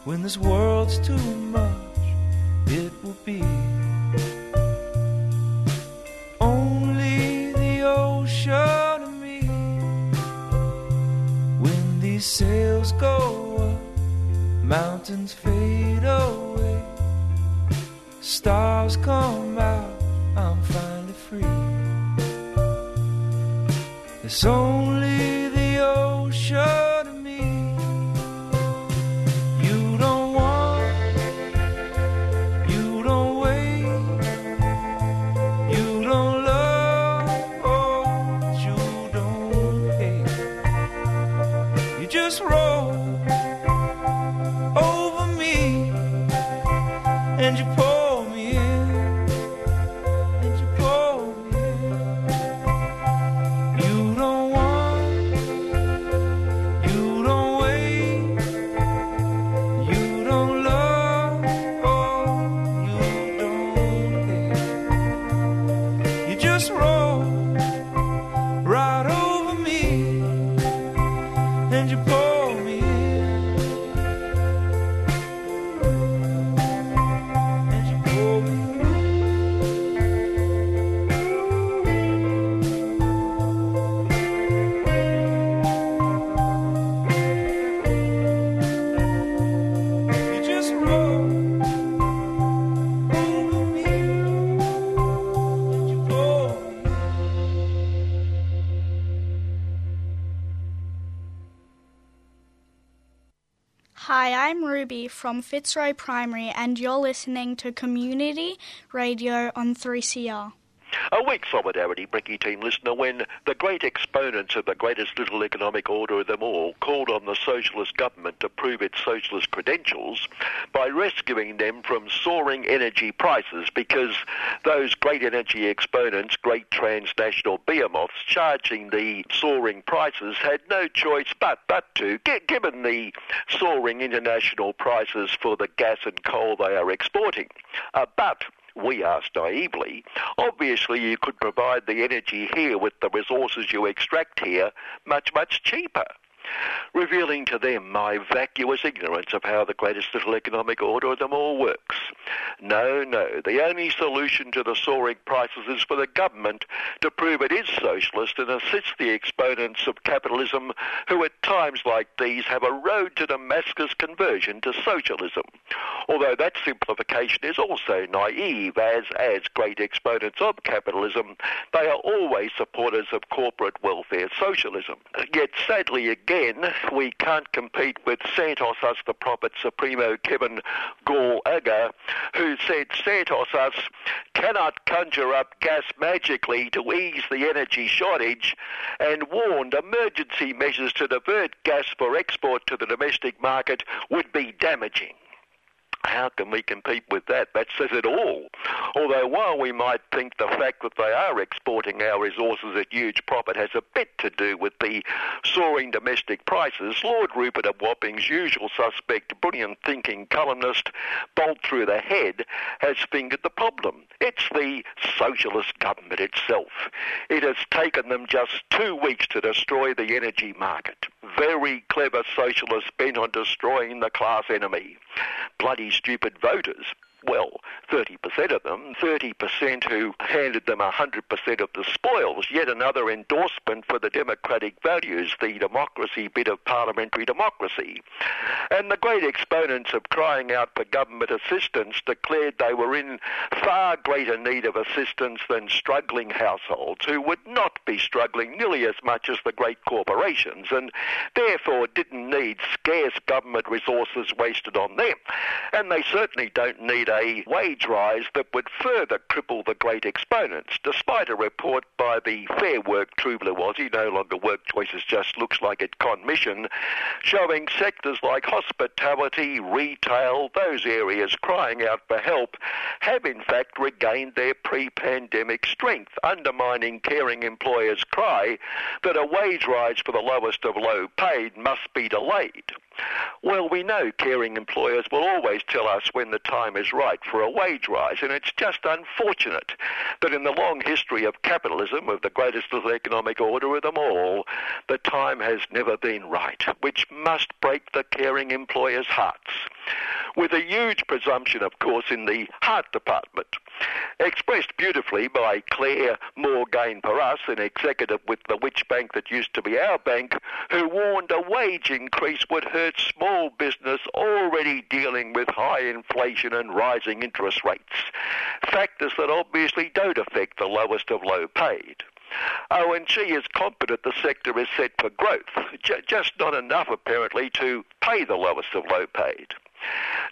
when this world's too much, it will be only the ocean and me. When these sails go up, mountains fade away, stars come out, I'm finally free. It's only the ocean and me. You don't want, you don't wait, you don't love, but you don't hate. You just roll over me and you pull me in, and you pull me in. You don't want, you don't wait, you don't love, oh, you don't hate. You just roll right over me and you pull me in, and you pull me in. You just roll over me, and you pull me in. Hi, I'm Ruby from Fitzroy Primary, and you're listening to Community Radio on three C R. A weak Solidarity Bricky team listener when the great exponents of the greatest little economic order of them all called on the socialist government to prove its socialist credentials by rescuing them from soaring energy prices, because those great energy exponents, great transnational behemoths charging the soaring prices, had no choice but, but to, given the soaring international prices for the gas and coal they are exporting. Uh, but... We asked naively, obviously you could provide the energy here with the resources you extract here much, much cheaper, revealing to them my vacuous ignorance of how the greatest little economic order of them all works. No, no, the only solution to the soaring prices is for the government to prove it is socialist and assist the exponents of capitalism who at times like these have a road to Damascus conversion to socialism. Although that simplification is also naive, as, as great exponents of capitalism, they are always supporters of corporate welfare socialism. Yet sadly again, Again, we can't compete with Santos Us the Prophet Supremo Kevin Gaul Aga, who said Santos Us cannot conjure up gas magically to ease the energy shortage, and warned emergency measures to divert gas for export to the domestic market would be damaging. How can we compete with that? That says it all. Although while we might think the fact that they are exporting our resources at huge profit has a bit to do with the soaring domestic prices, Lord Rupert of Wapping's usual suspect, brilliant thinking columnist, bolt through the head, has fingered the problem. It's the socialist government itself. It has taken them just two weeks to destroy the energy market. Very clever socialists bent on destroying the class enemy. Bloody stupid voters. well, thirty percent of them, thirty percent who handed them one hundred percent of the spoils, yet another endorsement for the democratic values, the democracy bit of parliamentary democracy. And the great exponents of crying out for government assistance declared they were in far greater need of assistance than struggling households, who would not be struggling nearly as much as the great corporations, and therefore didn't need scarce government resources wasted on them. And they certainly don't need a wage rise that would further cripple the great exponents, despite a report by the Fair Work True Blue Aussie, no longer Work Choices just looks like it commission, showing sectors like hospitality, retail, those areas crying out for help, have in fact regained their pre-pandemic strength, undermining caring employers' cry that a wage rise for the lowest of low paid must be delayed. Well, we know caring employers will always tell us when the time is right for a wage rise, and it's just unfortunate that in the long history of capitalism, of the greatest little economic order of them all, the time has never been right, which must break the caring employers' hearts. With a huge presumption, of course, in the heart department, expressed beautifully by Claire Morgain-Parras, an executive with the Which Bank that used to be our bank, who warned a wage increase would hurt small business already dealing with high inflation and rising interest rates, factors that obviously don't affect the lowest of low paid. Oh, and she is confident the sector is set for growth, J- just not enough apparently to pay the lowest of low paid.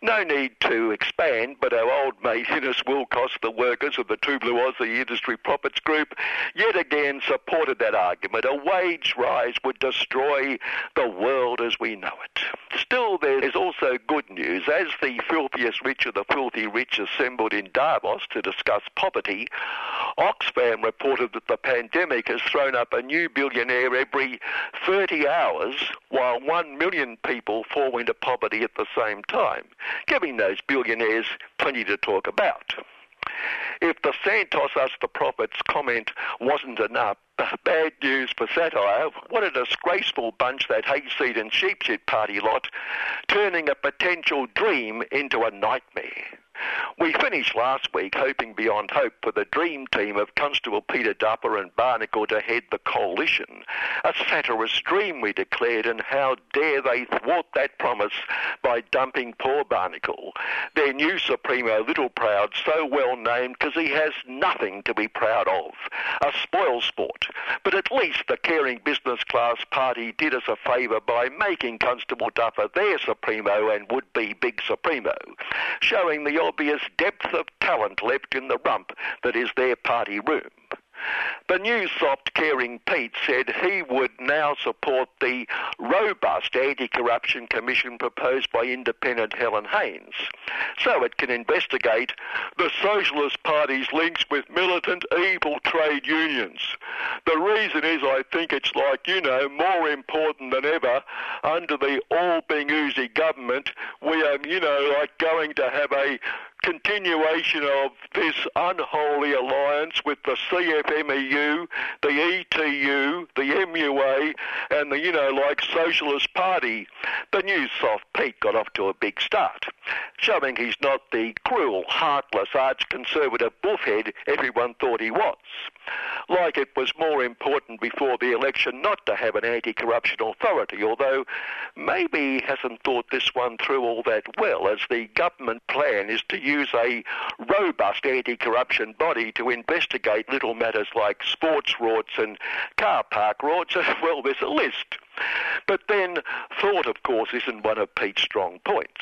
No need to expand, but our old mate Innes Wilcox, the workers of the True Blue Aussie Industry Profits Group, yet again supported that argument. A wage rise would destroy the world as we know it. Still, there is also good news. As the filthiest rich of the filthy rich assembled in Davos to discuss poverty, Oxfam reported that the pandemic has thrown up a new billionaire every thirty hours, while one million people fall into poverty at the same time. Time, giving those billionaires plenty to talk about. If the Santos Us the Prophets comment wasn't enough, bad news for satire, what a disgraceful bunch that hayseed and sheepshit party lot, turning a potential dream into a nightmare. We finished last week hoping beyond hope for the dream team of Constable Peter Dupper and Barnacle to head the coalition. A satirist dream, we declared, and how dare they thwart that promise by dumping poor Barnacle, their new Supremo Little Proud, so well named because he has nothing to be proud of, a spoil sport. But at least the caring business class party did us a favour by making Constable Dupper their Supremo and would-be big Supremo, showing the obvious depth of talent left in the rump that is their party room. The new soft Caring Pete said he would now support the robust anti-corruption commission proposed by independent Helen Haynes, so it can investigate the Socialist Party's links with militant evil trade unions. The reason is I think it's like, you know, more important than ever under the all-being oozy government. We are, you know, like going to have a continuation of this unholy alliance with the C F M E U, the E T U, the M U A, and the, you know, like Socialist Party. The new soft Pete got off to a big start, showing he's not the cruel, heartless, arch-conservative buffhead everyone thought he was. Like it was more important before the election not to have an anti-corruption authority, although maybe he hasn't thought this one through all that well, as the government plan is to use a robust anti-corruption body to investigate little matters like sports rorts and car park rorts. Well, there's a list. But then, thought, of course, isn't one of Pete's strong points.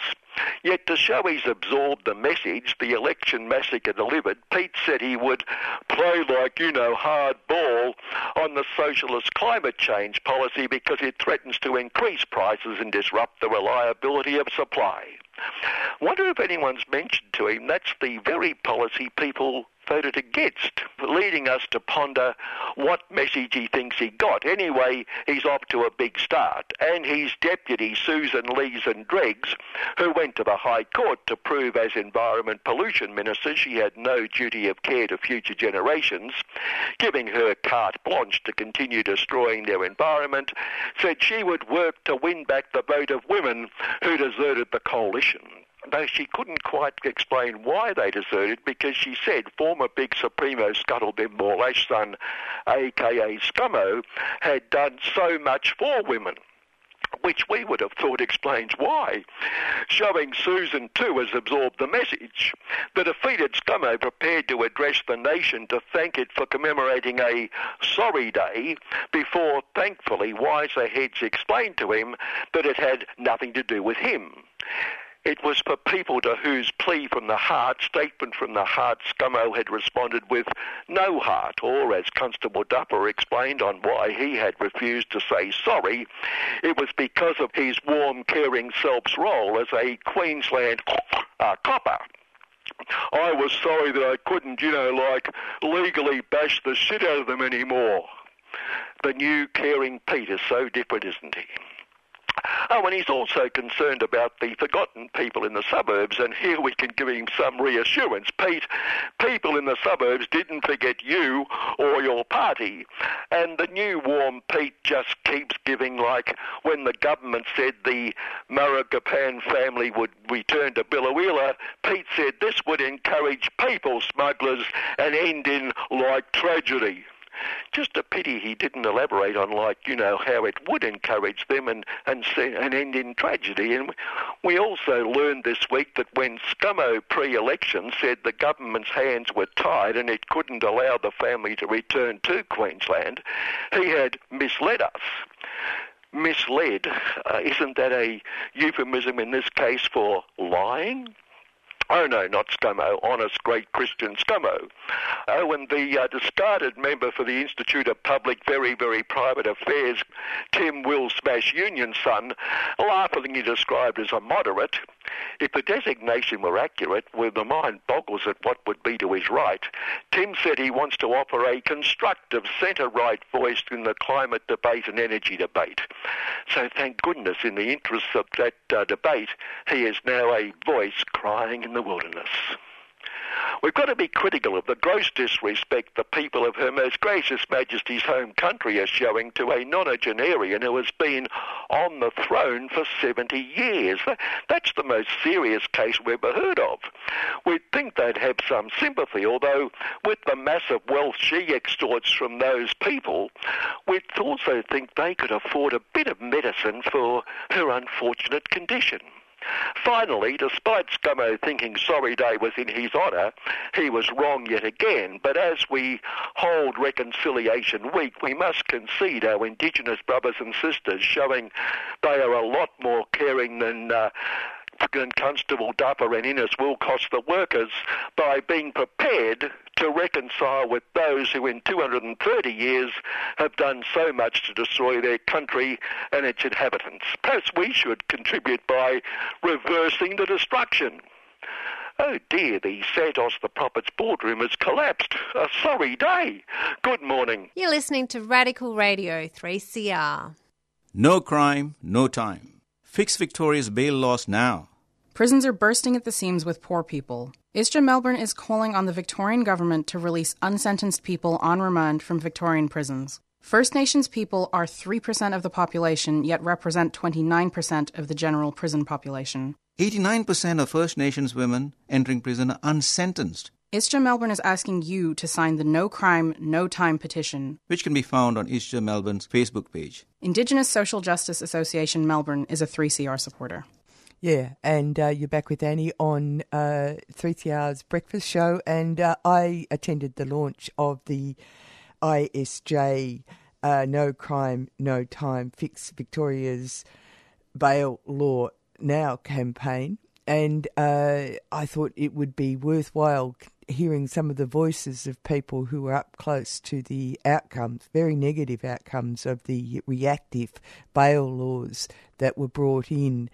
Yet to show he's absorbed the message the election massacre delivered, Pete said he would play like, you know, hard ball on the socialist climate change policy because it threatens to increase prices and disrupt the reliability of supply. Wonder if anyone's mentioned to him that's the very policy people voted against, leading us to ponder what message he thinks he got. Anyway, he's off to a big start, and his deputy, Susan Leeson-Dreggs, who went to the High Court to prove as Environment Pollution Minister she had no duty of care to future generations, giving her carte blanche to continue destroying their environment, said she would work to win back the vote of women who deserted the coalition. though she couldn't quite explain why they deserted, because she said former Big Supremo Scuttlebim Morlash son, a k a. Scummo, had done so much for women, which we would have thought explains why. Showing Susan, too, has absorbed the message. The defeated Scummo prepared to address the nation to thank it for commemorating a sorry day before, thankfully, wiser heads explained to him that it had nothing to do with him. It was for people to whose plea from the heart, statement from the heart, Scummo had responded with no heart, or as Constable Dupper explained on why he had refused to say sorry, it was because of his warm, caring self's role as a Queensland uh, copper. I was sorry that I couldn't, you know, like, legally bash the shit out of them anymore. The new caring Pete is so different, isn't he? Oh, and he's also concerned about the forgotten people in the suburbs, and here we can give him some reassurance. Pete, people in the suburbs didn't forget you or your party. And the new warm Pete just keeps giving, like when the government said the Maragapan family would return to Billawila, Pete said this would encourage people smugglers and end in, like, tragedy. Just a pity he didn't elaborate on, like, you know, how it would encourage them and, and, and end in tragedy. And we also learned this week that when Scummo pre-election said the government's hands were tied and it couldn't allow the family to return to Queensland, he had misled us. Misled, uh, isn't that a euphemism in this case for lying? Oh, no, not Scummo, honest, great Christian Scummo. Oh, and the uh, discarded member for the Institute of Public, Very, Very Private Affairs, Tim Will Smash Union's son, laughingly described as a moderate. If the designation were accurate, where the mind boggles at what would be to his right, Tim said he wants to offer a constructive centre-right voice in the climate debate and energy debate. So thank goodness, in the interests of that uh, debate, he is now a voice crying in the wilderness. We've got to be critical of the gross disrespect the people of Her Most Gracious Majesty's home country are showing to a nonagenarian who has been on the throne for seventy years. That's the most serious case we've ever heard of. We'd think they'd have some sympathy, although with the massive wealth she extorts from those people, we'd also think they could afford a bit of medicine for her unfortunate condition. Finally, despite Scummo thinking Sorry Day was in his honour, he was wrong yet again. But as we hold Reconciliation Week, we must concede our Indigenous brothers and sisters, showing they are a lot more caring than... Uh, and Constable Dupper and Innes will cost the workers by being prepared to reconcile with those who in two hundred thirty years have done so much to destroy their country and its inhabitants. Perhaps we should contribute by reversing the destruction. Oh dear, the Santos the Prophet's boardroom has collapsed. A sorry day. Good morning. You're listening to Radical Radio three C R. No crime, no time. Fix Victoria's bail laws now. Prisons are bursting at the seams with poor people. I S J A Melbourne is calling on the Victorian government to release unsentenced people on remand from Victorian prisons. First Nations people are three percent of the population, yet represent twenty-nine percent of the general prison population. eighty-nine percent of First Nations women entering prison are unsentenced. I S J A Melbourne is asking you to sign the No Crime, No Time petition, which can be found on I S J A Melbourne's Facebook page. Indigenous Social Justice Association Melbourne is a three C R supporter. Yeah, and uh, you're back with Annie on uh, three C R's breakfast show, and uh, I attended the launch of the I S J uh, No Crime, No Time, Fix Victoria's Bail Law Now campaign, and uh, I thought it would be worthwhile hearing some of the voices of people who are up close to the outcomes, very negative outcomes of the reactive bail laws that were brought in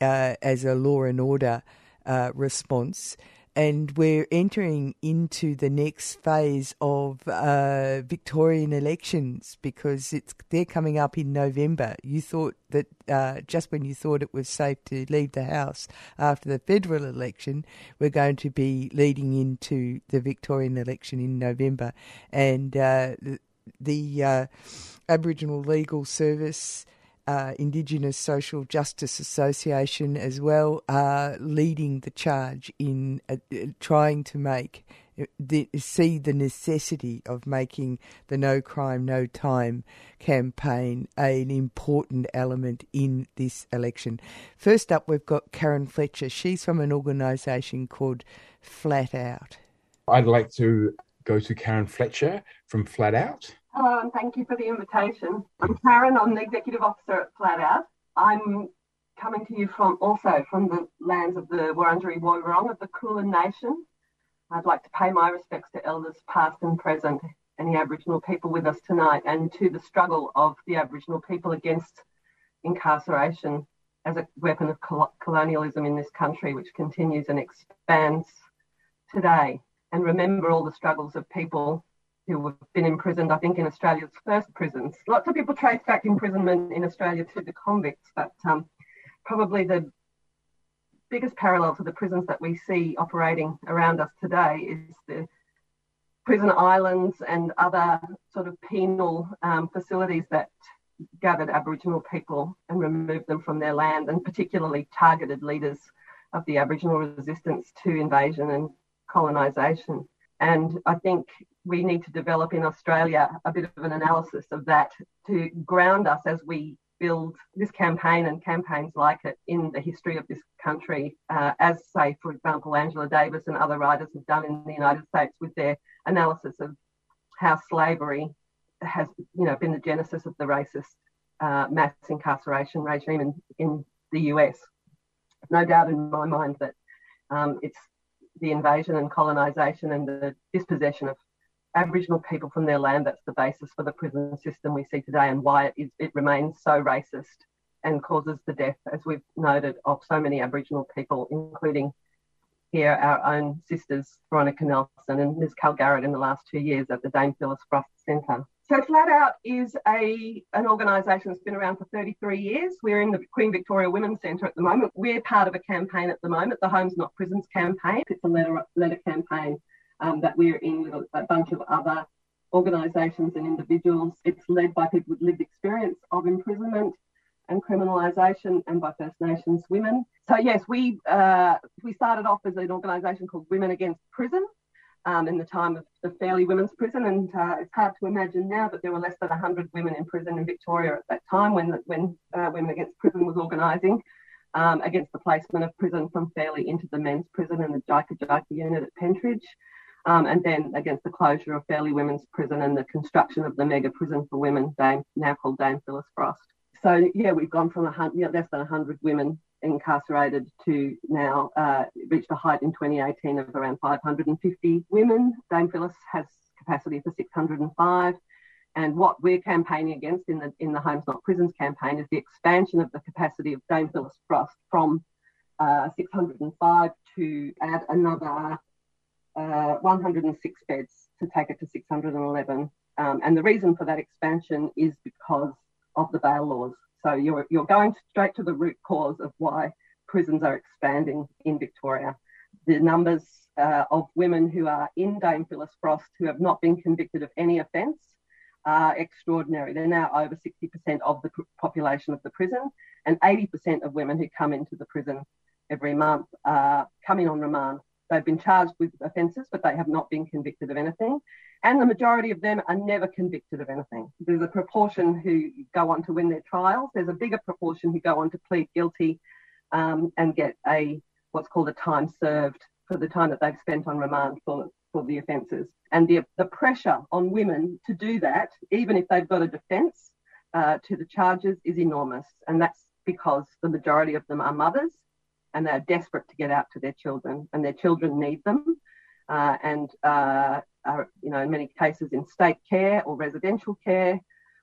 uh, as a law and order uh, response. And we're entering into the next phase of uh, Victorian elections, because it's they're coming up in November. You thought that uh, just when you thought it was safe to leave the house after the federal election, we're going to be leading into the Victorian election in November. And uh, the, the uh, Aboriginal Legal Service uh, Indigenous Social Justice Association as well are leading the charge in uh, trying to make the, see the necessity of making the No Crime, No Time campaign an important element in this election. First up, we've got Karen Fletcher. She's from an organisation called Flat Out. I'd like to go to Karen Fletcher from Flat Out. Hello, and thank you for the invitation. I'm Karen. I'm the Executive Officer at Flat Out. I'm coming to you from also from the lands of the Wurundjeri Woi-wurrung of the Kulin Nation. I'd like to pay my respects to Elders past and present and the Aboriginal people with us tonight, and to the struggle of the Aboriginal people against incarceration as a weapon of col- colonialism in this country, which continues and expands today. And remember all the struggles of people who have been imprisoned, I think, in Australia's first prisons. Lots of people trace back imprisonment in Australia to the convicts, but um, probably the biggest parallel to the prisons that we see operating around us today is the prison islands and other sort of penal um, facilities that gathered Aboriginal people and removed them from their land, and particularly targeted leaders of the Aboriginal resistance to invasion and colonisation. And I think we need to develop in Australia a bit of an analysis of that to ground us as we build this campaign and campaigns like it in the history of this country, uh, as, say, for example, Angela Davis and other writers have done in the United States with their analysis of how slavery has, you know, been the genesis of the racist uh, mass incarceration regime in, in the U S. No doubt in my mind that um, it's the invasion and colonisation and the dispossession of Aboriginal people from their land that's the basis for the prison system we see today, and why it, is, it remains so racist and causes the death, as we've noted, of so many Aboriginal people, including here our own sisters Veronica Nelson and Miz Cal Garrett in the last two years at the Dame Phyllis Bruss Centre. So Flat Out is a an organisation that's been around for thirty-three years. We're in the Queen Victoria Women's Centre at the moment. We're part of a campaign at the moment, the Homes Not Prisons campaign. It's a letter, letter campaign um, that we're in with a, a bunch of other organisations and individuals. It's led by people with lived experience of imprisonment and criminalisation, and by First Nations women. So yes, we uh, we started off as an organisation called Women Against Prison, Um, in the time of the Fairlie Women's Prison, and uh, it's hard to imagine now, but there were less than one hundred women in prison in Victoria at that time when the, when uh, Women Against Prison was organising um, against the placement of prison from Fairlie into the men's prison and the Jaika Jaika unit at Pentridge, um, and then against the closure of Fairlie Women's Prison and the construction of the mega prison for women, Dame, now called Dame Phyllis Frost. So yeah, we've gone from a hundred, yeah, less than one hundred women incarcerated to now uh, reached a height in twenty eighteen of around five hundred fifty women. Dame Phyllis has capacity for six hundred five, and what we're campaigning against in the in the Homes Not Prisons campaign is the expansion of the capacity of Dame Phyllis Frost from uh, six hundred five to add another uh, one hundred six beds to take it to six hundred eleven. Um, and the reason for that expansion is because of the bail laws. So you're you're going straight to the root cause of why prisons are expanding in Victoria. The numbers uh, of women who are in Dame Phyllis Frost who have not been convicted of any offence are extraordinary. They're now over sixty percent of the population of the prison, and eighty percent of women who come into the prison every month uh, come in on remand. They've been charged with offences, but they have not been convicted of anything. And the majority of them are never convicted of anything. There's a proportion who go on to win their trials. There's a bigger proportion who go on to plead guilty um, and get a what's called a time served for the time that they've spent on remand for, for the offences. And the, the pressure on women to do that, even if they've got a defence uh, to the charges, is enormous. And that's because the majority of them are mothers, and they're desperate to get out to their children, and their children need them, uh, and uh, are, you know, in many cases in state care or residential care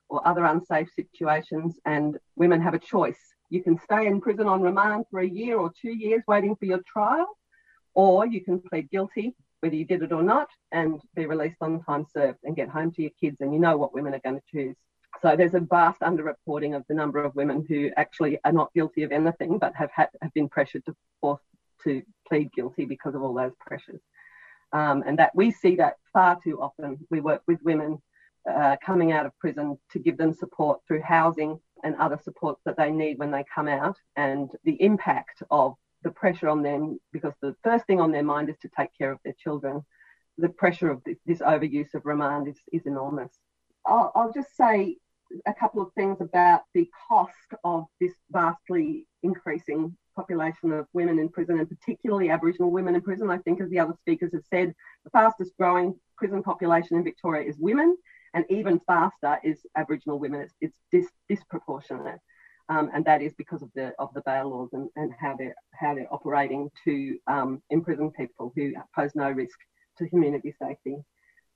or other unsafe situations, and women have a choice. You can stay in prison on remand for a year or two years waiting for your trial, or you can plead guilty, whether you did it or not, and be released on time served and get home to your kids, and you know what women are going to choose. So there's a vast underreporting of the number of women who actually are not guilty of anything but have had, have been pressured to forced to plead guilty because of all those pressures. Um, and that we see that far too often. We work with women uh, coming out of prison to give them support through housing and other supports that they need when they come out, and the impact of the pressure on them, because the first thing on their mind is to take care of their children. The pressure of this overuse of remand is, is enormous. I'll, I'll just say a couple of things about the cost of this vastly increasing population of women in prison, and particularly Aboriginal women in prison. I think, as the other speakers have said, the fastest growing prison population in Victoria is women, and even faster is Aboriginal women. It's, it's dis, disproportionate, um, and that is because of the of the bail laws and, and how they're how they're operating to um, imprison people who pose no risk to community safety,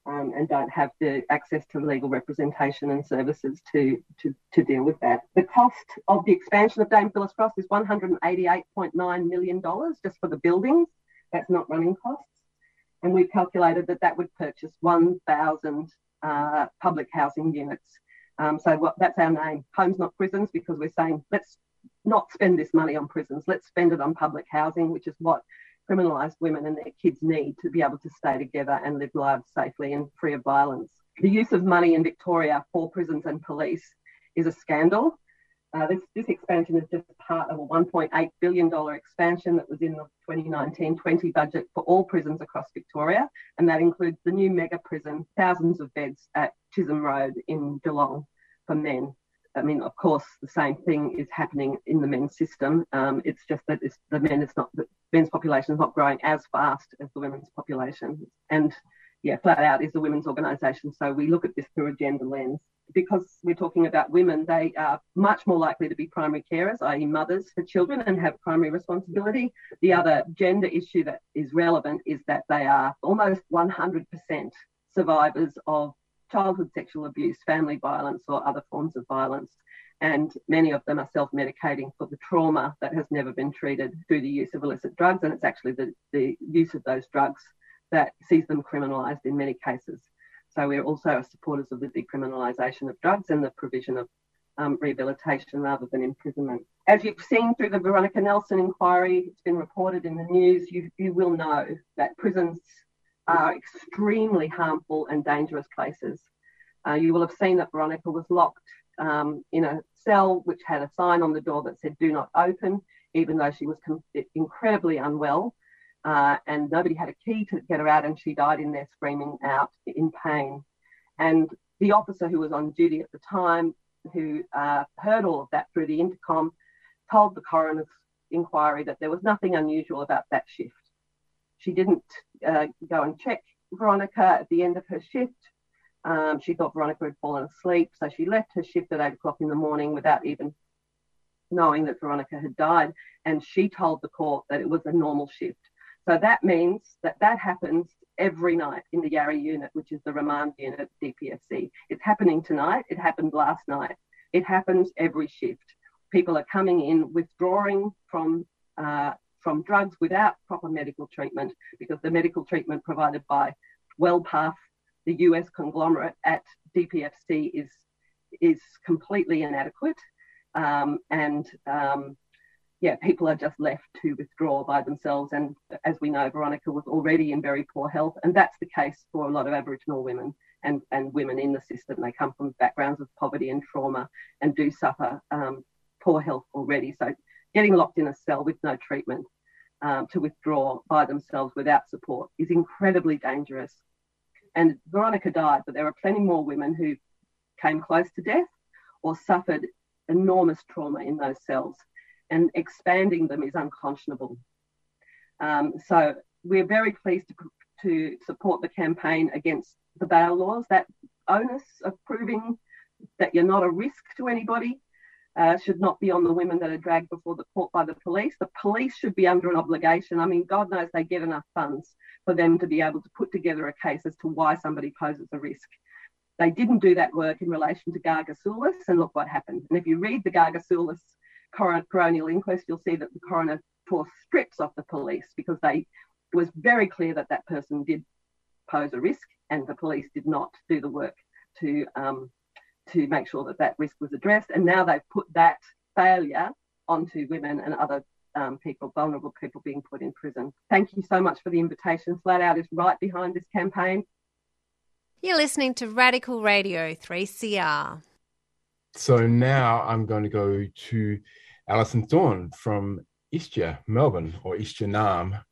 um, and don't have the access to legal representation and services to, to, to deal with that. The cost of the expansion of Dame Phyllis Frost is one hundred eighty-eight point nine million dollars just for the buildings. That's not running costs. And we've calculated that that would purchase one thousand uh, public housing units. Um, so what, that's our name, Homes Not Prisons, because we're saying let's not spend this money on prisons. Let's spend it on public housing, which is what criminalised women and their kids need to be able to stay together and live lives safely and free of violence. The use of money in Victoria for prisons and police is a scandal. Uh, this, this expansion is just part of a one point eight billion dollars expansion that was in the twenty nineteen twenty budget for all prisons across Victoria, and that includes the new mega prison, thousands of beds at Chisholm Road in Geelong for men. I mean, of course, the same thing is happening in the men's system. Um, it's just that it's, the men is not the men's population is not growing as fast as the women's population. And yeah, Flat Out is a women's organisation, so we look at this through a gender lens. Because we're talking about women, they are much more likely to be primary carers, that is, mothers for children, and have primary responsibility. The other gender issue that is relevant is that they are almost one hundred percent survivors of childhood sexual abuse, family violence or other forms of violence, and many of them are self-medicating for the trauma that has never been treated through the use of illicit drugs, and it's actually the, the use of those drugs that sees them criminalised in many cases. So we're also supporters of the decriminalisation of drugs and the provision of um, rehabilitation rather than imprisonment. As you've seen through the Veronica Nelson inquiry, it's been reported in the news, you, you will know that prisons are extremely harmful and dangerous places. Uh, you will have seen that Veronica was locked um, in a cell which had a sign on the door that said "Do not open," even though she was com- incredibly unwell, uh, and nobody had a key to get her out, and she died in there screaming out in pain. And the officer who was on duty at the time, who uh, heard all of that through the intercom, told the coroner's inquiry that there was nothing unusual about that shift. She didn't uh, go and check Veronica at the end of her shift. Um, she thought Veronica had fallen asleep, so she left her shift at eight o'clock in the morning without even knowing that Veronica had died, and she told the court that it was a normal shift. So that means that that happens every night in the Yarra unit, which is the remand unit at D P F C. It's happening tonight. It happened last night. It happens every shift. People are coming in, withdrawing from uh, from drugs without proper medical treatment, because the medical treatment provided by WellPath, the U S conglomerate at D P F C, is is completely inadequate. Um, and um, yeah, people are just left to withdraw by themselves. And as we know, Veronica was already in very poor health, and that's the case for a lot of Aboriginal women and, and women in the system. They come from backgrounds of poverty and trauma and do suffer um, poor health already. So getting locked in a cell with no treatment um, to withdraw by themselves without support is incredibly dangerous. And Veronica died, but there are plenty more women who came close to death or suffered enormous trauma in those cells, and expanding them is unconscionable. Um, so we're very pleased to, to support the campaign against the bail laws. That onus of proving that you're not a risk to anybody Uh, should not be on the women that are dragged before the court by the police. The police should be under an obligation. I mean, God knows they get enough funds for them to be able to put together a case as to why somebody poses a risk. They didn't do that work in relation to Gargasoulis, and look what happened. And if you read the Gargasoulis coronial inquest, you'll see that the coroner tore strips off the police because they, it was very clear that that person did pose a risk, and the police did not do the work to um, to make sure that that risk was addressed. And now they've put that failure onto women and other um, people, vulnerable people being put in prison. Thank you so much for the invitation. Flat Out is right behind this campaign. You're listening to Radical Radio three C R. So now I'm going to go to Alison Thorne from Estia, Melbourne, or Estia Naam.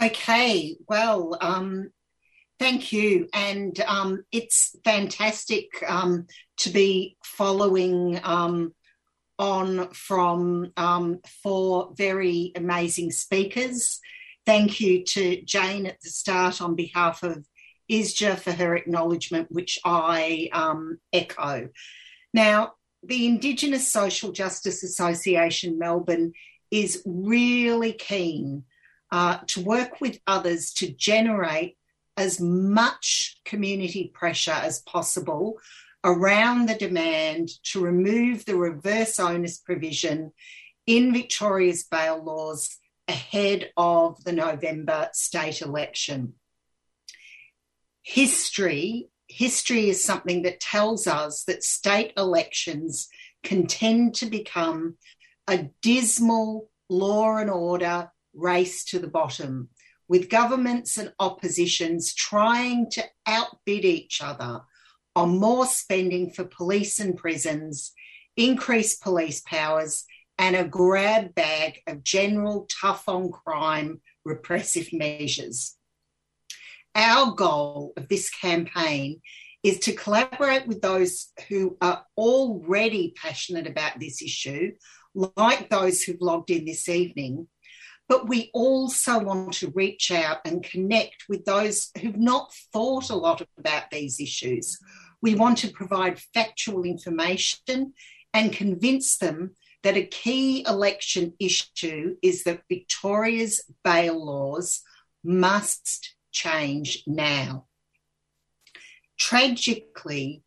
Okay, well, um, thank you. And um, it's fantastic um, to be following um, on from um, four very amazing speakers. Thank you to Jane at the start on behalf of Estia for her acknowledgement, which I um, echo. Now, the Indigenous Social Justice Association Melbourne is really keen uh, to work with others to generate as much community pressure as possible around the demand to remove the reverse onus provision in Victoria's bail laws ahead of the November state election. History, history is something that tells us that state elections can tend to become a dismal law and order race to the bottom, with governments and oppositions trying to outbid each other on more spending for police and prisons, increased police powers, and a grab bag of general tough-on-crime repressive measures. Our goal of this campaign is to collaborate with those who are already passionate about this issue, like those who've logged in this evening, but we also want to reach out and connect with those who've not thought a lot about these issues. We want to provide factual information and convince them that a key election issue is that Victoria's bail laws must change now. Tragically,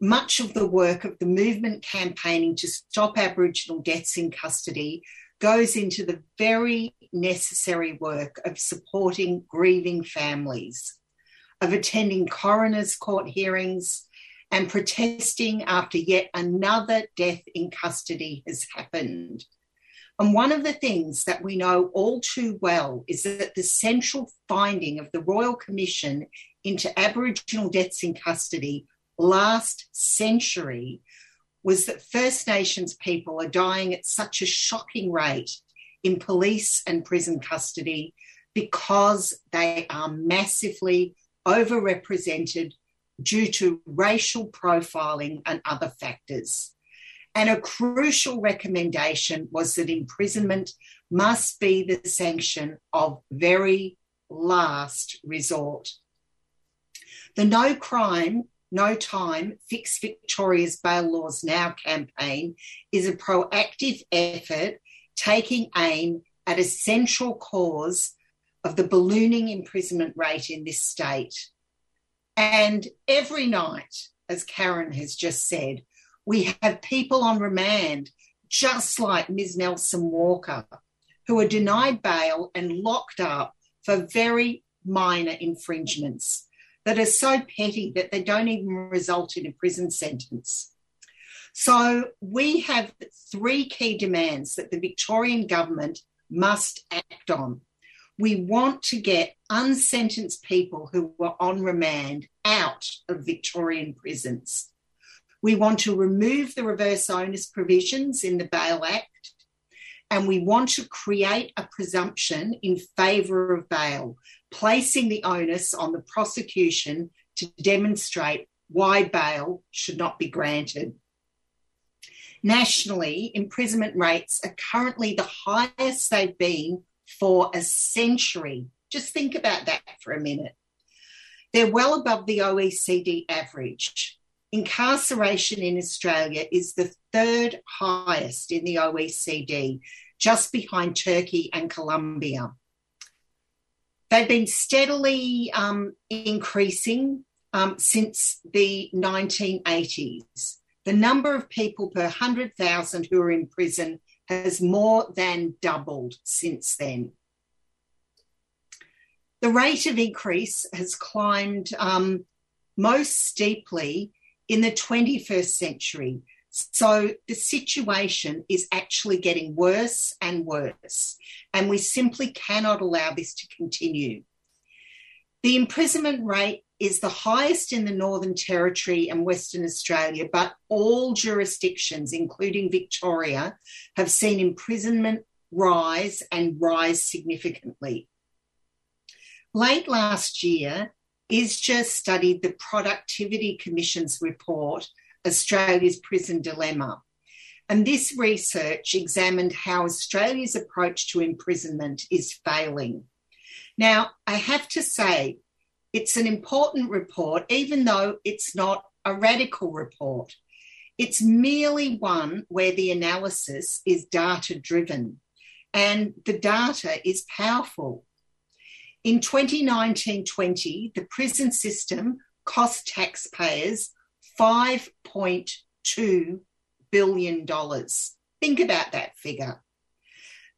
much of the work of the movement campaigning to stop Aboriginal deaths in custody goes into the very necessary work of supporting grieving families, of attending coroner's court hearings and protesting after yet another death in custody has happened. And one of the things that we know all too well is that the central finding of the Royal Commission into Aboriginal deaths in custody last century was that First Nations people are dying at such a shocking rate in police and prison custody because they are massively overrepresented due to racial profiling and other factors. And a crucial recommendation was that imprisonment must be the sanction of very last resort. The No Crime, No Time, Fix Victoria's Bail Laws Now campaign is a proactive effort taking aim at a central cause of the ballooning imprisonment rate in this state. And every night, as Karen has just said, we have people on remand, just like Miz Nelson Walker, who are denied bail and locked up for very minor infringements that are so petty that they don't even result in a prison sentence. So we have three key demands that the Victorian government must act on. We want to get unsentenced people who were on remand out of Victorian prisons. We want to remove the reverse onus provisions in the Bail Act, and we want to create a presumption in favour of bail, placing the onus on the prosecution to demonstrate why bail should not be granted. Nationally, imprisonment rates are currently the highest they've been for a century. Just think about that for a minute. They're well above the O E C D average. Incarceration in Australia is the third highest in the O E C D, just behind Turkey and Colombia. They've been steadily um, increasing um, since the nineteen eighties. The number of people per one hundred thousand who are in prison has more than doubled since then. The rate of increase has climbed um, most steeply in the twenty-first century. So the situation is actually getting worse and worse, and we simply cannot allow this to continue. The imprisonment rate is the highest in the Northern Territory and Western Australia, but all jurisdictions, including Victoria, have seen imprisonment rise and rise significantly. Late last year, I S J A studied the Productivity Commission's report, Australia's Prison Dilemma. And this research examined how Australia's approach to imprisonment is failing. Now, I have to say, it's an important report, even though it's not a radical report. It's merely one where the analysis is data-driven, and the data is powerful. In twenty nineteen twenty, the prison system cost taxpayers five point two billion dollars. Think about that figure.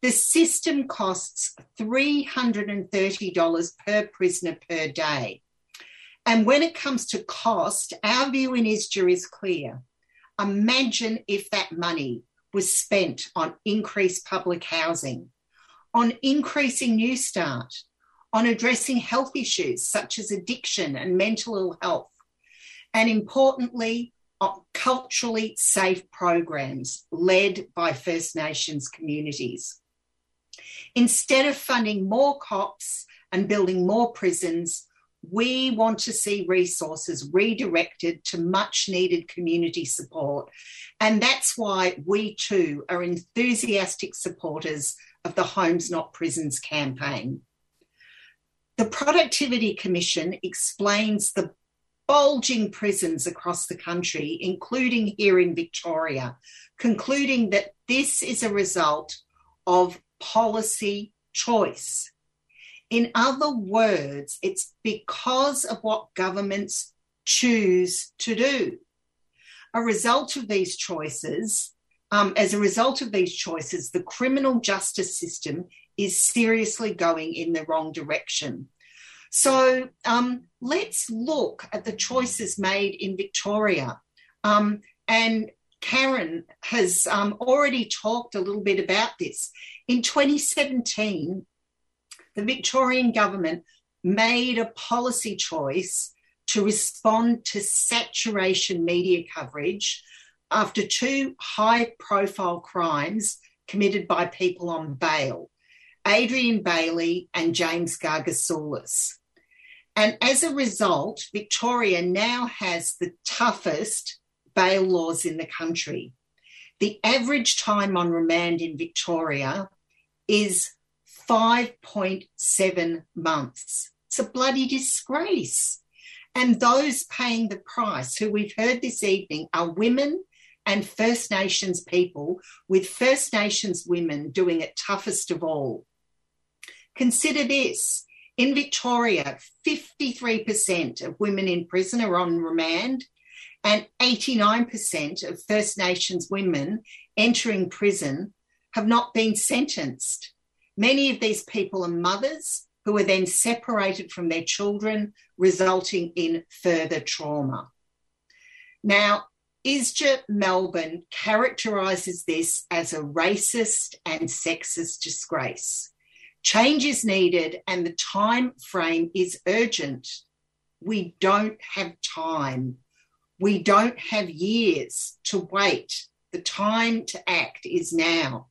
The system costs three hundred thirty dollars per prisoner per day. And when it comes to cost, our view in I S J A is clear. Imagine if that money was spent on increased public housing, on increasing New Start, on addressing health issues such as addiction and mental ill health, and importantly, on culturally safe programs led by First Nations communities. Instead of funding more cops and building more prisons, we want to see resources redirected to much needed community support. And that's why we too are enthusiastic supporters of the Homes Not Prisons campaign. The Productivity Commission explains the bulging prisons across the country, including here in Victoria, concluding that this is a result of policy choice. In other words, it's because of what governments choose to do. A result of these choices, um, as a result of these choices, the criminal justice system is seriously going in the wrong direction. So um, let's look at the choices made in Victoria. Um, and Karen has um, already talked a little bit about this. In twenty seventeen, the Victorian government made a policy choice to respond to saturation media coverage after two high-profile crimes committed by people on bail, Adrian Bailey and James Gargasoulis. And as a result, Victoria now has the toughest bail laws in the country. The average time on remand in Victoria is five point seven months. It's a bloody disgrace. And those paying the price, who we've heard this evening, are women and First Nations people, with First Nations women doing it toughest of all. Consider this. In Victoria, fifty-three percent of women in prison are on remand, and eighty-nine percent of First Nations women entering prison have not been sentenced. Many of these people are mothers who are then separated from their children, resulting in further trauma. Now, I S J A Melbourne characterises this as a racist and sexist disgrace. Change is needed and the time frame is urgent. We don't have time. We don't have years to wait. The time to act is now.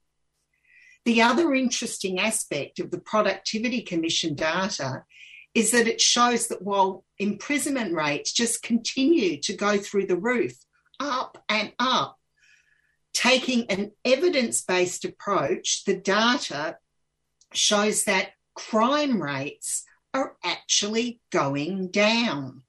The other interesting aspect of the Productivity Commission data is that it shows that while imprisonment rates just continue to go through the roof, up and up, taking an evidence-based approach, the data shows that crime rates are actually going down.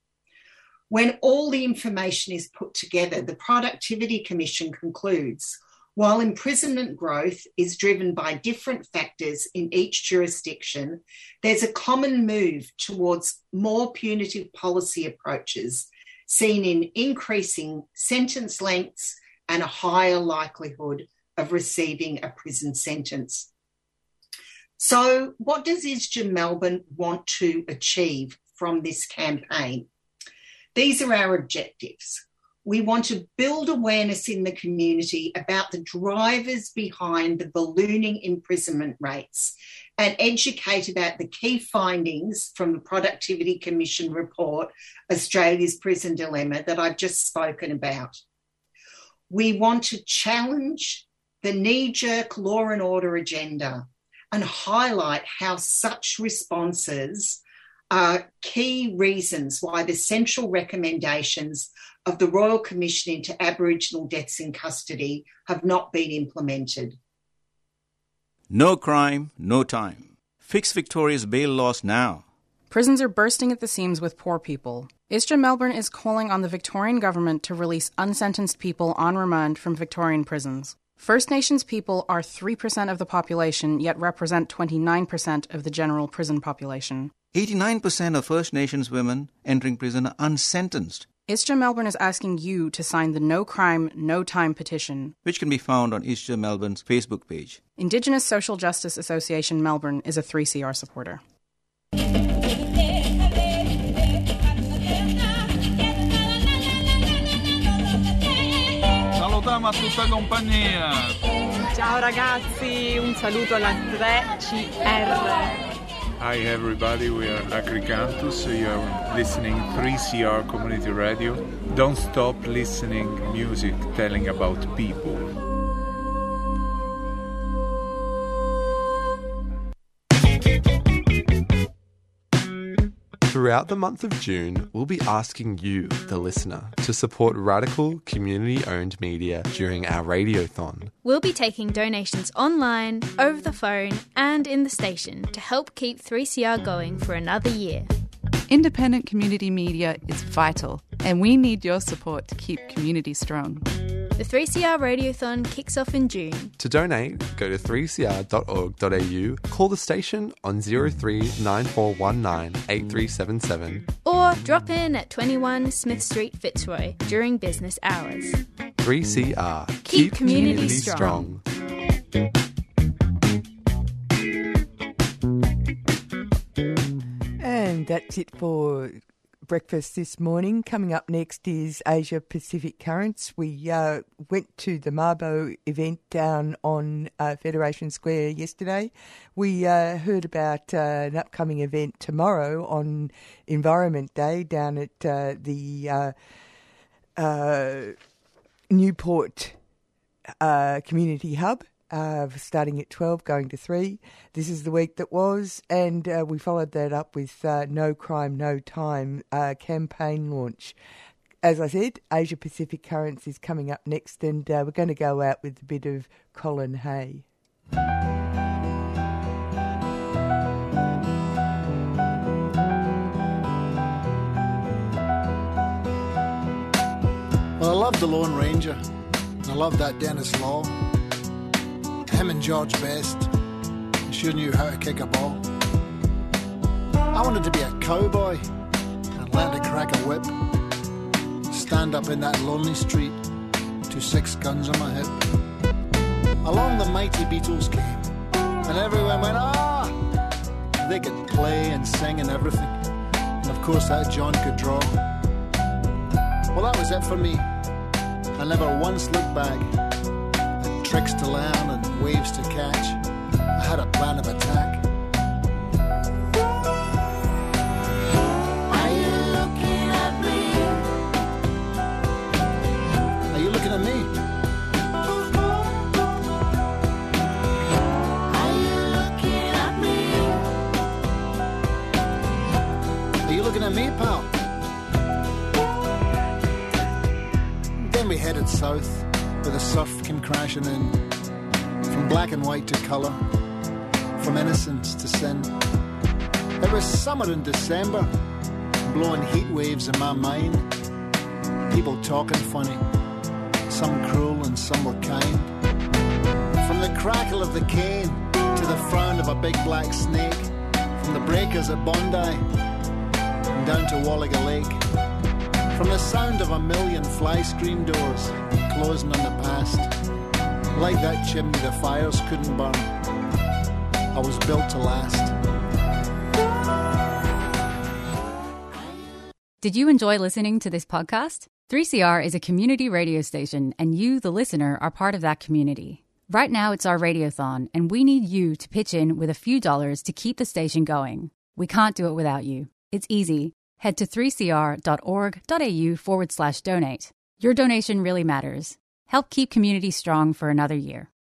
When all the information is put together, the Productivity Commission concludes, while imprisonment growth is driven by different factors in each jurisdiction, there's a common move towards more punitive policy approaches seen in increasing sentence lengths and a higher likelihood of receiving a prison sentence. So what does I S J A Melbourne want to achieve from this campaign? These are our objectives. We want to build awareness in the community about the drivers behind the ballooning imprisonment rates and educate about the key findings from the Productivity Commission report, Australia's Prison Dilemma, that I've just spoken about. We want to challenge the knee-jerk law and order agenda and highlight how such responses are key reasons why the central recommendations of the Royal Commission into Aboriginal Deaths in Custody have not been implemented. No crime, no time. Fix Victoria's bail laws now. Prisons are bursting at the seams with poor people. I S J A Melbourne is calling on the Victorian government to release unsentenced people on remand from Victorian prisons. First Nations people are three percent of the population, yet represent twenty-nine percent of the general prison population. eighty-nine percent of First Nations women entering prison are unsentenced. I S J A Melbourne is asking you to sign the No Crime, No Time petition, which can be found on I S J A Melbourne's Facebook page. Indigenous Social Justice Association Melbourne is a three C R supporter. Salutiamo a tutta compagnia. Ciao ragazzi, un saluto alla three C R. Hi everybody, we are Agricantus, you are listening three C R Community Radio. Don't stop listening music telling about people. Throughout the month of June, we'll be asking you, the listener, to support radical, community-owned media during our Radiothon. We'll be taking donations online, over the phone and in the station to help keep three C R going for another year. Independent community media is vital and we need your support to keep community strong. The three C R Radiothon kicks off in June. To donate, go to three c r dot org dot a u, call the station on zero three nine four one nine eight three seven seven, or drop in at twenty-one Smith Street, Fitzroy during business hours. three C R. Keep, Keep community, community strong. strong. And that's it for breakfast this morning. Coming up next is Asia Pacific Currents. We uh, went to the Mabo event down on uh, Federation Square yesterday. We uh, heard about uh, an upcoming event tomorrow on Environment Day down at uh, the uh, uh, Newport uh, Community Hub. Uh, starting at twelve, going to three. This is the week that was, and uh, we followed that up with uh, No Crime, No Time uh, campaign launch. As I said, Asia Pacific Currents is coming up next, and uh, we're going to go out with a bit of Colin Hay. Well, I love The Lone Ranger, and I love that Dennis Law. Him and George Best sure knew how to kick a ball. I wanted to be a cowboy and learn to crack a whip. Stand up in that lonely street to six guns on my hip. Along the mighty Beatles came, and everyone went, ah! They could play and sing and everything. And of course that John could draw. Well, that was it for me. I never once looked back. Tricks to learn and waves to catch. I had a plan of attack. Are you looking at me? Are you looking at me? Are you looking at me? Are you looking at me, pal? Then we headed south, where the surf came crashing in, from black and white to colour, from innocence to sin. It was summer in December, blowing heat waves in my mind, people talking funny, some cruel and some were kind. From the crackle of the cane to the frown of a big black snake, from the breakers at Bondi and down to Wallaga Lake, from the sound of a million fly screen doors closing on the past. Like that chimney the fires couldn't burn, I was built to last. Did you enjoy listening to this podcast? three C R is a community radio station and you, the listener, are part of that community. Right now it's our Radiothon, and we need you to pitch in with a few dollars to keep the station going. We can't do it without you. It's easy. Head to three c r dot org.au forward slash donate. Your donation really matters. Help keep communities strong for another year.